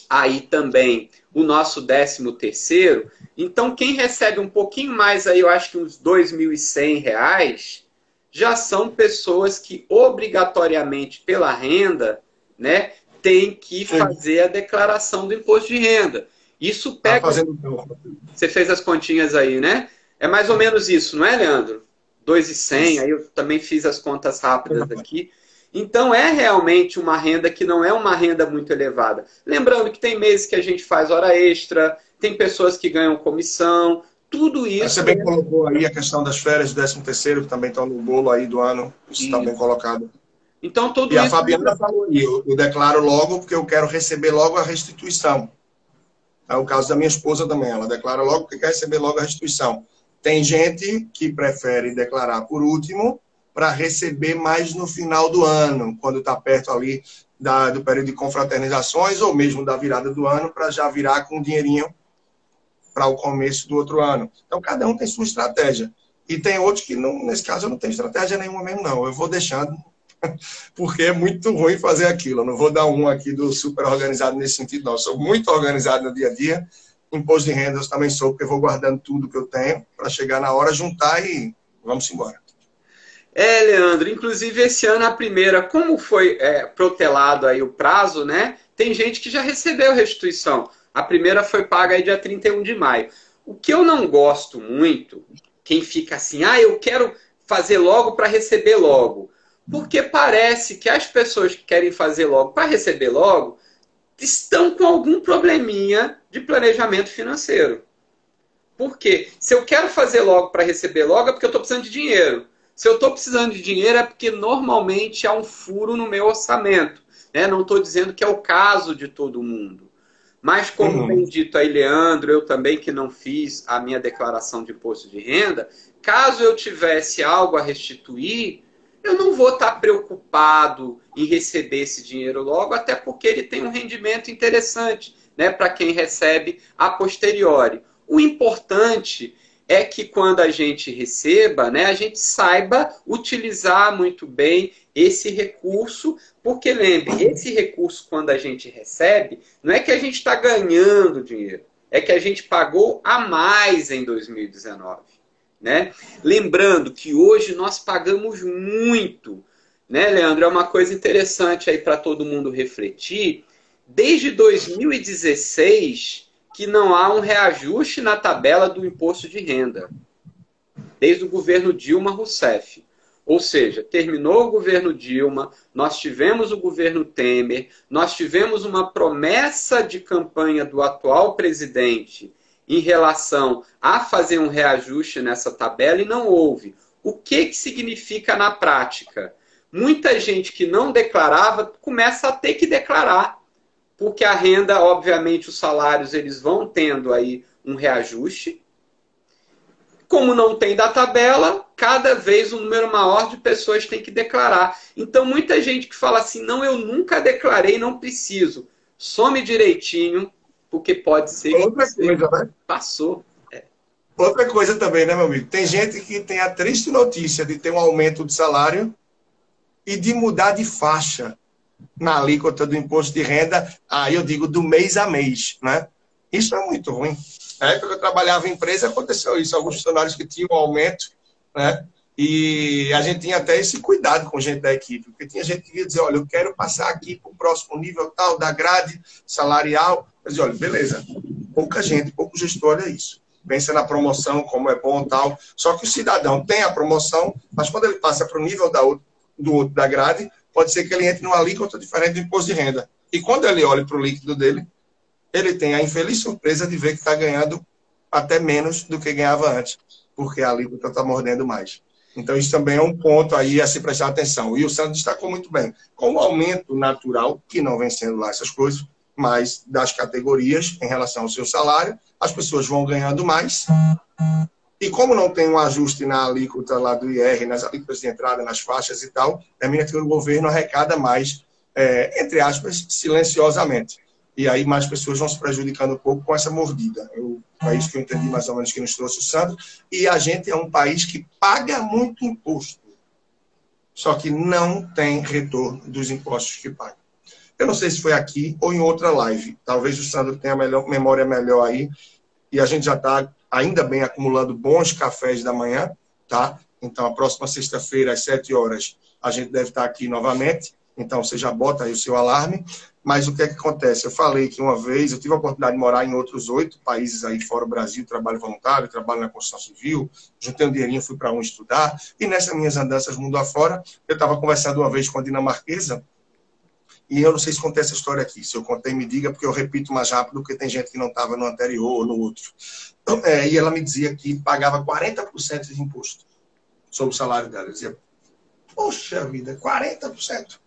aí também o nosso décimo terceiro. Então, quem recebe um pouquinho mais, aí eu acho que uns dois mil e cem reais, já são pessoas que obrigatoriamente pela renda, né, tem que fazer a declaração do imposto de renda. Isso pega... Você fez as continhas aí, né? É mais ou menos isso, não é, Leandro? dois mil e cem, aí eu também fiz as contas rápidas aqui. Então, é realmente uma renda que não é uma renda muito elevada. Lembrando que tem meses que a gente faz hora extra, tem pessoas que ganham comissão, tudo isso... Você bem colocou aí a questão das férias do décimo terceiro, que também estão no bolo aí do ano. Isso está bem colocado. Então, todo e isso a Fabiana falou, eu, eu declaro logo porque eu quero receber logo a restituição. É o caso da minha esposa também, ela declara logo porque quer receber logo a restituição. Tem gente que prefere declarar por último para receber mais no final do ano, quando está perto ali da, do período de confraternizações ou mesmo da virada do ano, para já virar com um dinheirinho para o começo do outro ano. Então, cada um tem sua estratégia. E tem outros que, não, nesse caso, eu não tenho estratégia nenhuma mesmo, não. Eu vou deixando... Porque é muito ruim fazer aquilo. Eu não vou dar um aqui do super organizado nesse sentido, não. Eu sou muito organizado no dia a dia. Imposto de renda eu também sou, porque eu vou guardando tudo que eu tenho para chegar na hora, juntar e vamos embora. É, Leandro, inclusive esse ano a primeira, como foi é, protelado aí o prazo, né? Tem gente que já recebeu restituição. A primeira foi paga aí dia trinta e um de maio. O que eu não gosto muito, quem fica assim, ah, eu quero fazer logo para receber logo. Porque parece que as pessoas que querem fazer logo para receber logo estão com algum probleminha de planejamento financeiro. Por quê? Se eu quero fazer logo para receber logo é porque eu estou precisando de dinheiro. Se eu estou precisando de dinheiro é porque normalmente há um furo no meu orçamento, né? Não estou dizendo que é o caso de todo mundo. Mas como bem dito aí, Leandro, eu também que não fiz a minha declaração de imposto de renda, caso eu tivesse algo a restituir, eu não vou estar preocupado em receber esse dinheiro logo, até porque ele tem um rendimento interessante, né, para quem recebe a posteriori. O importante é que quando a gente receba, né, a gente saiba utilizar muito bem esse recurso, porque lembre, esse recurso quando a gente recebe, não é que a gente está ganhando dinheiro, é que a gente pagou a mais em dois mil e dezenove. Né? Lembrando que hoje nós pagamos muito, né, Leandro? É uma coisa interessante aí para todo mundo refletir. Desde dois mil e dezesseis que não há um reajuste na tabela do imposto de renda. Desde o governo Dilma Rousseff. Ou seja, terminou o governo Dilma, nós tivemos o governo Temer, nós tivemos uma promessa de campanha do atual presidente em relação a fazer um reajuste nessa tabela e não houve. O que, que significa na prática? Muita gente que não declarava começa a ter que declarar, porque a renda, obviamente, os salários eles vão tendo aí um reajuste. Como não tem da tabela, cada vez um número maior de pessoas tem que declarar. Então, muita gente que fala assim, não, eu nunca declarei, não preciso. Some direitinho, porque pode ser outra que coisa, né? Passou. É. Outra coisa também, né, meu amigo? Tem gente que tem a triste notícia de ter um aumento de salário e de mudar de faixa na alíquota do imposto de renda, aí eu digo do mês a mês, né? Isso é muito ruim. Na época que eu trabalhava em empresa, aconteceu isso. Alguns funcionários que tinham aumento, né? E a gente tinha até esse cuidado com gente da equipe, porque tinha gente que ia dizer, olha, eu quero passar aqui para o próximo nível tal da grade salarial. Mas, olha, beleza, pouca gente, pouco gestor olha isso. Pensa na promoção, como é bom tal. Só que o cidadão tem a promoção, mas quando ele passa para o nível da outro, do outro da grade, pode ser que ele entre numa alíquota diferente do imposto de renda. E quando ele olha para o líquido dele, ele tem a infeliz surpresa de ver que está ganhando até menos do que ganhava antes, porque a alíquota está mordendo mais. Então, isso também é um ponto aí a se prestar atenção. E o Sandro destacou muito bem. Com o aumento natural, que não vem sendo lá essas coisas, mas das categorias em relação ao seu salário, as pessoas vão ganhando mais. E como não tem um ajuste na alíquota lá do I R, nas alíquotas de entrada, nas faixas e tal, termina que o governo arrecada mais, é, entre aspas, silenciosamente. E aí mais pessoas vão se prejudicando um pouco com essa mordida. Eu, é isso que eu entendi mais ou menos que nos trouxe o Sandro. E a gente é um país que paga muito imposto, só que não tem retorno dos impostos que paga. Eu não sei se foi aqui ou em outra live. Talvez o Sandro tenha melhor, memória melhor aí. E a gente já está, ainda bem, acumulando bons cafés da manhã, tá? Então, a próxima sexta-feira, às sete horas, a gente deve estar aqui novamente. Então, você já bota aí o seu alarme. Mas o que é que acontece? Eu falei que uma vez, eu tive a oportunidade de morar em outros oito países aí fora o Brasil, trabalho voluntário, trabalho na construção civil, juntei um dinheirinho, fui para um estudar, e nessas minhas andanças mundo afora, eu estava conversando uma vez com a dinamarquesa, e eu não sei se contei essa história aqui, se eu contei, me diga, porque eu repito mais rápido, porque tem gente que não estava no anterior ou no outro. Então, é, e ela me dizia que pagava quarenta por cento de imposto sobre o salário dela. Eu dizia, poxa vida, quarenta por cento.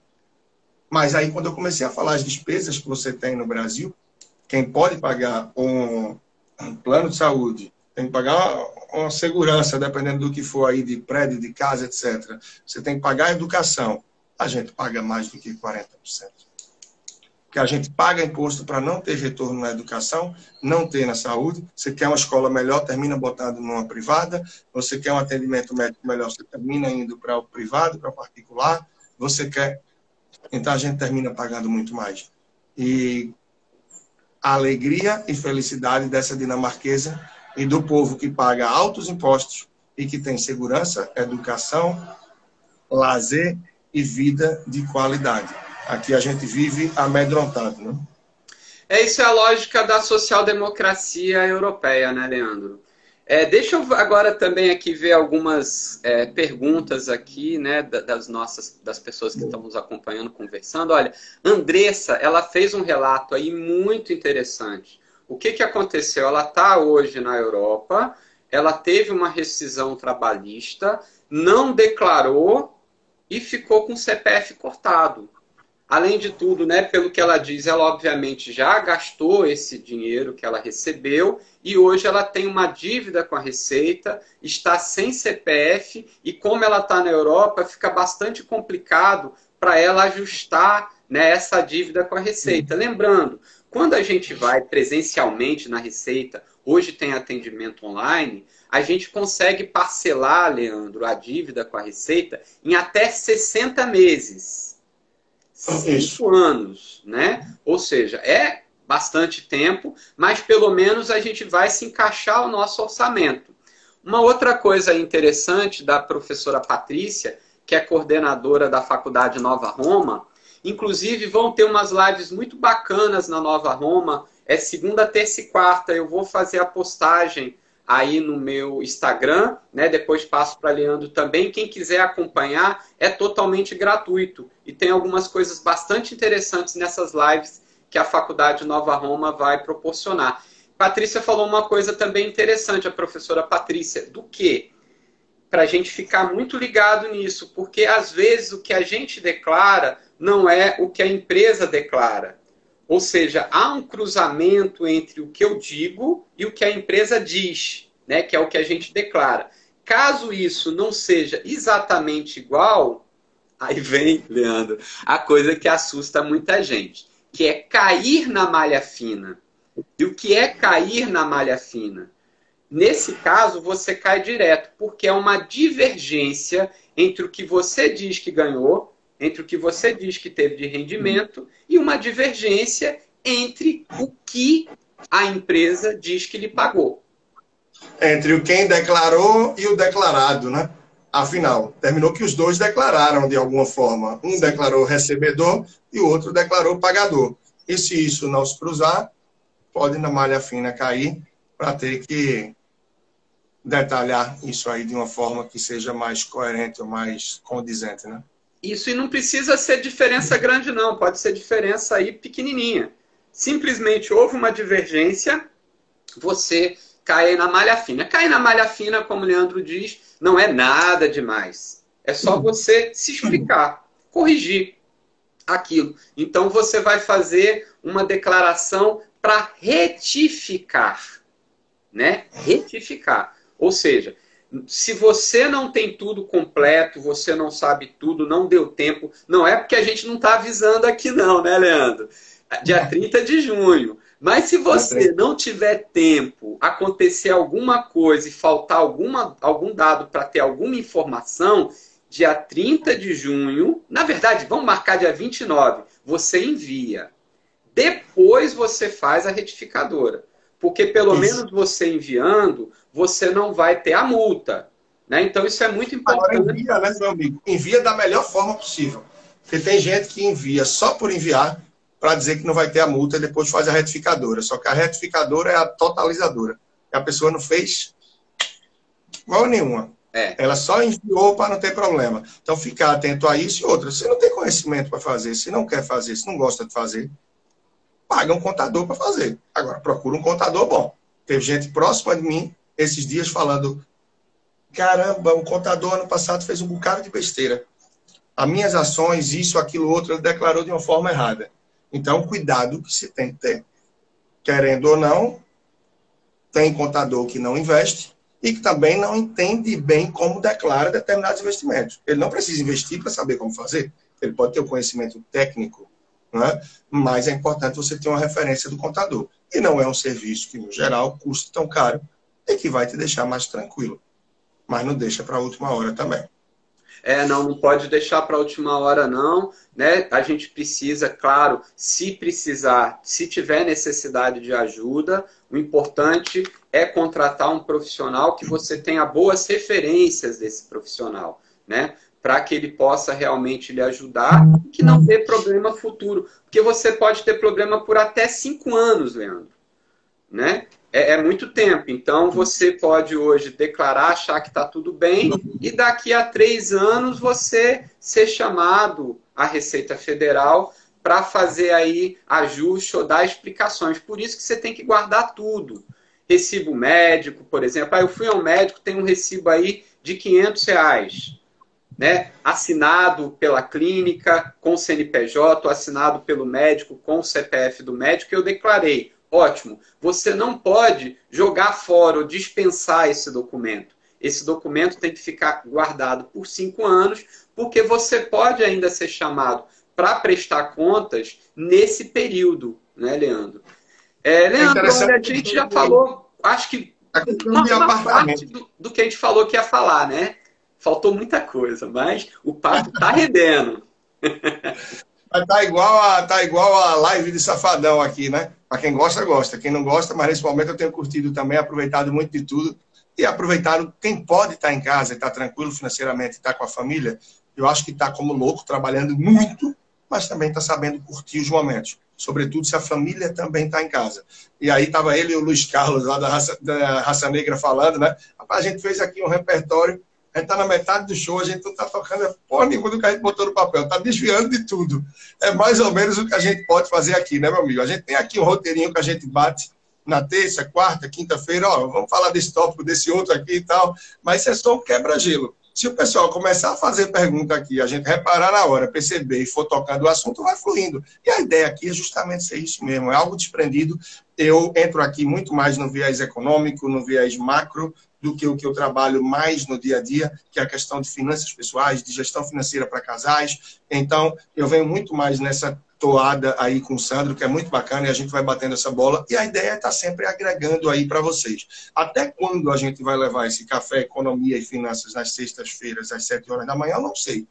Mas aí, quando eu comecei a falar as despesas que você tem no Brasil, quem pode pagar um, um plano de saúde, tem que pagar uma segurança, dependendo do que for aí, de prédio, de casa, etcétera. Você tem que pagar a educação. A gente paga mais do que quarenta por cento. Porque a gente paga imposto para não ter retorno na educação, não ter na saúde. Você quer uma escola melhor, termina botando numa privada. Você quer um atendimento médico melhor, você termina indo para o privado, para o particular. Você quer... Então, a gente termina pagando muito mais. E a alegria e felicidade dessa dinamarquesa e do povo que paga altos impostos e que tem segurança, educação, lazer e vida de qualidade. Aqui a gente vive amedrontado, né? É, isso é a lógica da social-democracia europeia, né, Leandro? É, deixa eu agora também aqui ver algumas é, perguntas aqui, né, das nossas, das pessoas que estão nos acompanhando, conversando. Olha, Andressa, ela fez um relato aí muito interessante. O que que aconteceu? Ela está hoje na Europa, ela teve uma rescisão trabalhista, não declarou e ficou com o C P F cortado. Além de tudo, né, pelo que ela diz, ela obviamente já gastou esse dinheiro que ela recebeu e hoje ela tem uma dívida com a Receita, está sem C P F e como ela está na Europa, fica bastante complicado para ela ajustar, né, essa dívida com a Receita. Lembrando, quando a gente vai presencialmente na Receita, hoje tem atendimento online, a gente consegue parcelar, Leandro, a dívida com a Receita em até sessenta meses. Cinco anos, né? Ou seja, é bastante tempo, mas pelo menos a gente vai se encaixar ao nosso orçamento. Uma outra coisa interessante da professora Patrícia, que é coordenadora da Faculdade Nova Roma, inclusive vão ter umas lives muito bacanas na Nova Roma, é segunda, terça e quarta, eu vou fazer a postagem aí no meu Instagram, né? Depois passo para Leandro também. Quem quiser acompanhar é totalmente gratuito. E tem algumas coisas bastante interessantes nessas lives que a Faculdade Nova Roma vai proporcionar. Patrícia falou uma coisa também interessante, a professora Patrícia, do quê? Para a gente ficar muito ligado nisso, porque às vezes o que a gente declara não é o que a empresa declara. Ou seja, há um cruzamento entre o que eu digo e o que a empresa diz, né, que é o que a gente declara. Caso isso não seja exatamente igual, aí vem, Leandro, a coisa que assusta muita gente, que é cair na malha fina. E o que é cair na malha fina? Nesse caso, você cai direto, porque é uma divergência entre o que você diz que ganhou, entre o que você diz que teve de rendimento e uma divergência entre o que a empresa diz que lhe pagou. Entre o quem declarou e o declarado, né? Afinal, terminou que os dois declararam de alguma forma. Um declarou recebedor e o outro declarou pagador. E se isso não se cruzar, pode na malha fina cair para ter que detalhar isso aí de uma forma que seja mais coerente ou mais condizente, né? Isso, e não precisa ser diferença grande, não. Pode ser diferença aí pequenininha. Simplesmente houve uma divergência, você cai na malha fina. Cair na malha fina, como o Leandro diz, não é nada demais. É só você se explicar, corrigir aquilo. Então, você vai fazer uma declaração para retificar, né? Retificar. Ou seja, se você não tem tudo completo, você não sabe tudo, não deu tempo, não é porque a gente não está avisando aqui não, né, Leandro? Dia trinta de junho. Mas se você não tiver tempo, acontecer alguma coisa e faltar alguma, algum dado para ter alguma informação, dia trinta de junho, na verdade, vamos marcar dia vinte e nove, você envia. Depois você faz a retificadora. Porque pelo menos você enviando, você não vai ter a multa, né? Então isso é muito importante. Agora envia, né, meu amigo? Envia da melhor forma possível. Porque tem gente que envia só por enviar, para dizer que não vai ter a multa e depois faz a retificadora. Só que a retificadora é a totalizadora. A pessoa não fez mal nenhuma. É. Ela só enviou para não ter problema. Então, ficar atento a isso e outras. Se não tem conhecimento para fazer, se não quer fazer, se não gosta de fazer, paga um contador para fazer. Agora, procura um contador bom. Teve gente próxima de mim esses dias falando: caramba, o contador ano passado fez um bocado de besteira. As minhas ações, isso, aquilo, outro, ele declarou de uma forma errada. Então, cuidado que se tem que ter. Querendo ou não, tem contador que não investe e que também não entende bem como declara determinados investimentos. Ele não precisa investir para saber como fazer. Ele pode ter o conhecimento técnico, né? Mas é importante você ter uma referência do contador. E não é um serviço que, no geral, custa tão caro e que vai te deixar mais tranquilo. Mas não deixa para a última hora também. É, não, não pode deixar para a última hora, não, né? A gente precisa, claro, se precisar, se tiver necessidade de ajuda, o importante é contratar um profissional que você tenha boas referências desse profissional, né? Para que ele possa realmente lhe ajudar e que não dê problema futuro. Porque você pode ter problema por até cinco anos, Leandro, né? É muito tempo, então você pode hoje declarar, achar que está tudo bem e daqui a três anos você ser chamado à Receita Federal para fazer aí ajuste ou dar explicações. Por isso que você tem que guardar tudo. Recibo médico, por exemplo. Ah, eu fui ao médico, tem um recibo aí de quinhentos reais, né? Assinado pela clínica, com C N P J, assinado pelo médico, com o C P F do médico, eu declarei. Ótimo. Você não pode jogar fora ou dispensar esse documento. Esse documento tem que ficar guardado por cinco anos, porque você pode ainda ser chamado para prestar contas nesse período, né, Leandro? É, Leandro, olha, a gente já falou, acho que uma, uma parte do, do que a gente falou que ia falar, né? Faltou muita coisa, mas o papo tá rendendo. Tá igual, a, tá igual a live de Safadão aqui, né? Pra quem gosta, gosta. Quem não gosta, mas nesse momento eu tenho curtido também, aproveitado muito de tudo. E aproveitado quem pode estar em casa e estar tranquilo financeiramente, estar com a família. Eu acho que está como louco, trabalhando muito, mas também está sabendo curtir os momentos. Sobretudo se a família também está em casa. E aí tava ele e o Luiz Carlos lá da Raça, da Raça Negra falando, né? A gente fez aqui um repertório. A gente está na metade do show, a gente não está tocando porra nenhuma do que a gente botou no papel, está desviando de tudo. É mais ou menos o que a gente pode fazer aqui, né, meu amigo? A gente tem aqui um roteirinho que a gente bate na terça, quarta, quinta-feira, ó, vamos falar desse tópico, desse outro aqui e tal, mas isso é só um quebra-gelo. Se o pessoal começar a fazer pergunta aqui, a gente reparar na hora, perceber e for tocando o assunto, vai fluindo. E a ideia aqui é justamente ser isso mesmo, é algo desprendido. Eu entro aqui muito mais no viés econômico, no viés macro, do que o que eu trabalho mais no dia a dia, que é a questão de finanças pessoais, de gestão financeira para casais. Então, eu venho muito mais nessa toada aí com o Sandro, que é muito bacana, e a gente vai batendo essa bola. E a ideia é estar sempre agregando aí para vocês. Até quando a gente vai levar esse café, economia e finanças nas sextas-feiras, às sete horas da manhã, eu não sei.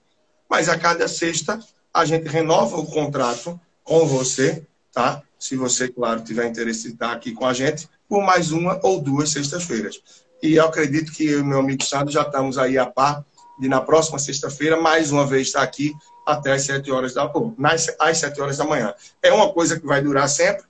Mas a cada sexta, a gente renova o contrato com você, tá? se você, claro, tiver interesse de estar aqui com a gente, por mais uma ou duas sextas-feiras. E eu acredito que eu e meu amigo Sandro já estamos aí a par de, na próxima sexta-feira, mais uma vez estar aqui até as sete horas da, ou, nas, às sete horas da manhã. É uma coisa que vai durar sempre?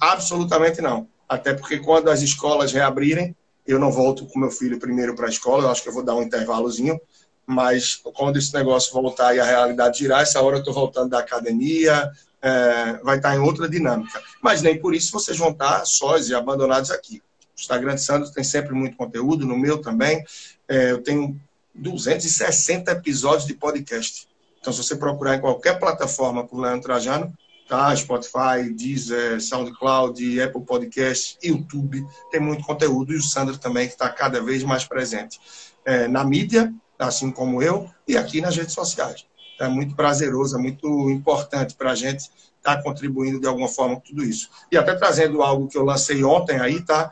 Absolutamente não. Até porque quando as escolas reabrirem, eu não volto com meu filho primeiro para a escola, eu acho que eu vou dar um intervalozinho, mas quando esse negócio voltar e a realidade girar, essa hora eu estou voltando da academia, é, vai estar em outra dinâmica. Mas nem por isso vocês vão estar sós e abandonados aqui. O Instagram de Sandro tem sempre muito conteúdo, no meu também. É, eu tenho duzentos e sessenta episódios de podcast. Então, se você procurar em qualquer plataforma por Leandro Trajano, tá? Spotify, Deezer, SoundCloud, Apple Podcasts, YouTube, tem muito conteúdo. E o Sandro também, que está cada vez mais presente é, na mídia, assim como eu, e aqui nas redes sociais. Então, é muito prazeroso, é muito importante para a gente estar tá contribuindo de alguma forma com tudo isso. E até trazendo algo que eu lancei ontem aí, tá?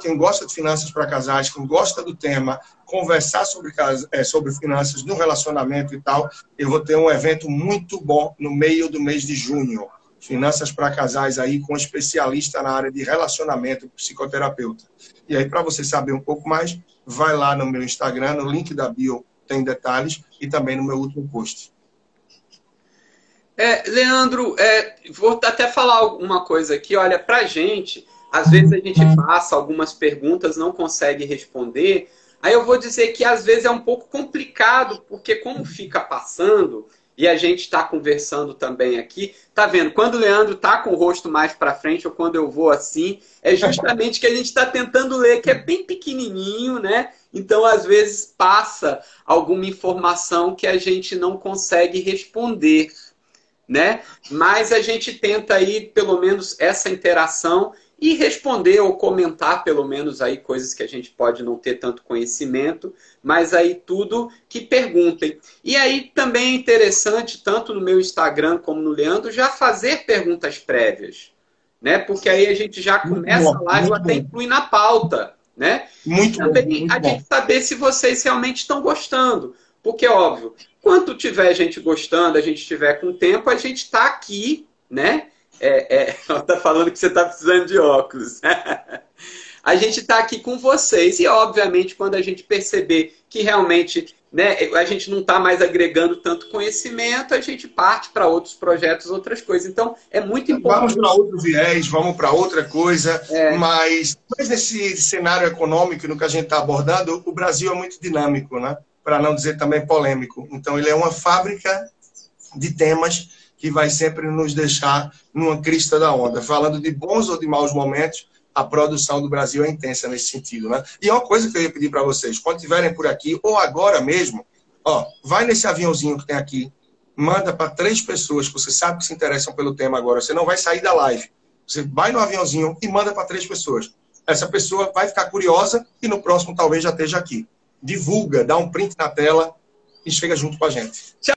Quem gosta de finanças para casais, quem gosta do tema, conversar sobre, é, sobre finanças no relacionamento e tal, eu vou ter um evento muito bom no meio do mês de junho. Finanças para casais aí com especialista na área de relacionamento, psicoterapeuta. E aí, para você saber um pouco mais, vai lá no meu Instagram, no link da bio tem detalhes e também no meu último post. É, Leandro, é, vou até falar uma coisa aqui. Olha, para a gente, às vezes a gente passa algumas perguntas, não consegue responder. Aí eu vou dizer que às vezes é um pouco complicado, porque como fica passando, e a gente está conversando também aqui, tá vendo? Quando o Leandro está com o rosto mais para frente, ou quando eu vou assim, é justamente que a gente está tentando ler, que é bem pequenininho, né? Então, às vezes, passa alguma informação que a gente não consegue responder, né? Mas a gente tenta aí, pelo menos, essa interação e responder ou comentar, pelo menos, aí coisas que a gente pode não ter tanto conhecimento, mas aí tudo que perguntem. E aí também é interessante, tanto no meu Instagram como no Leandro, já fazer perguntas prévias, né? Porque aí a gente já começa muito lá, bom, já até bom. Inclui na pauta, né? Muito e também bom, muito a gente bom. Saber se vocês realmente estão gostando, porque, óbvio, quanto tiver gente gostando, a gente tiver com tempo, a gente está aqui, né? É, é, ela está falando que você está precisando de óculos. A gente está aqui com vocês e, obviamente, quando a gente perceber que realmente, né, a gente não está mais agregando tanto conhecimento, a gente parte para outros projetos, outras coisas. Então, é muito importante. Vamos para outro viés, vamos para outra coisa, é. mas, mas nesse cenário econômico no que a gente está abordando, o Brasil é muito dinâmico, né? Para não dizer também polêmico. Então, ele é uma fábrica de temas que vai sempre nos deixar numa crista da onda. Falando de bons ou de maus momentos, a produção do Brasil é intensa nesse sentido, né? E uma coisa que eu ia pedir para vocês, quando estiverem por aqui, ou agora mesmo, ó, vai nesse aviãozinho que tem aqui, manda para três pessoas que você sabe que se interessam pelo tema agora, você não vai sair da live. Você vai no aviãozinho e manda para três pessoas. Essa pessoa vai ficar curiosa e no próximo talvez já esteja aqui. Divulga, dá um print na tela e chega junto com a gente. Tchau!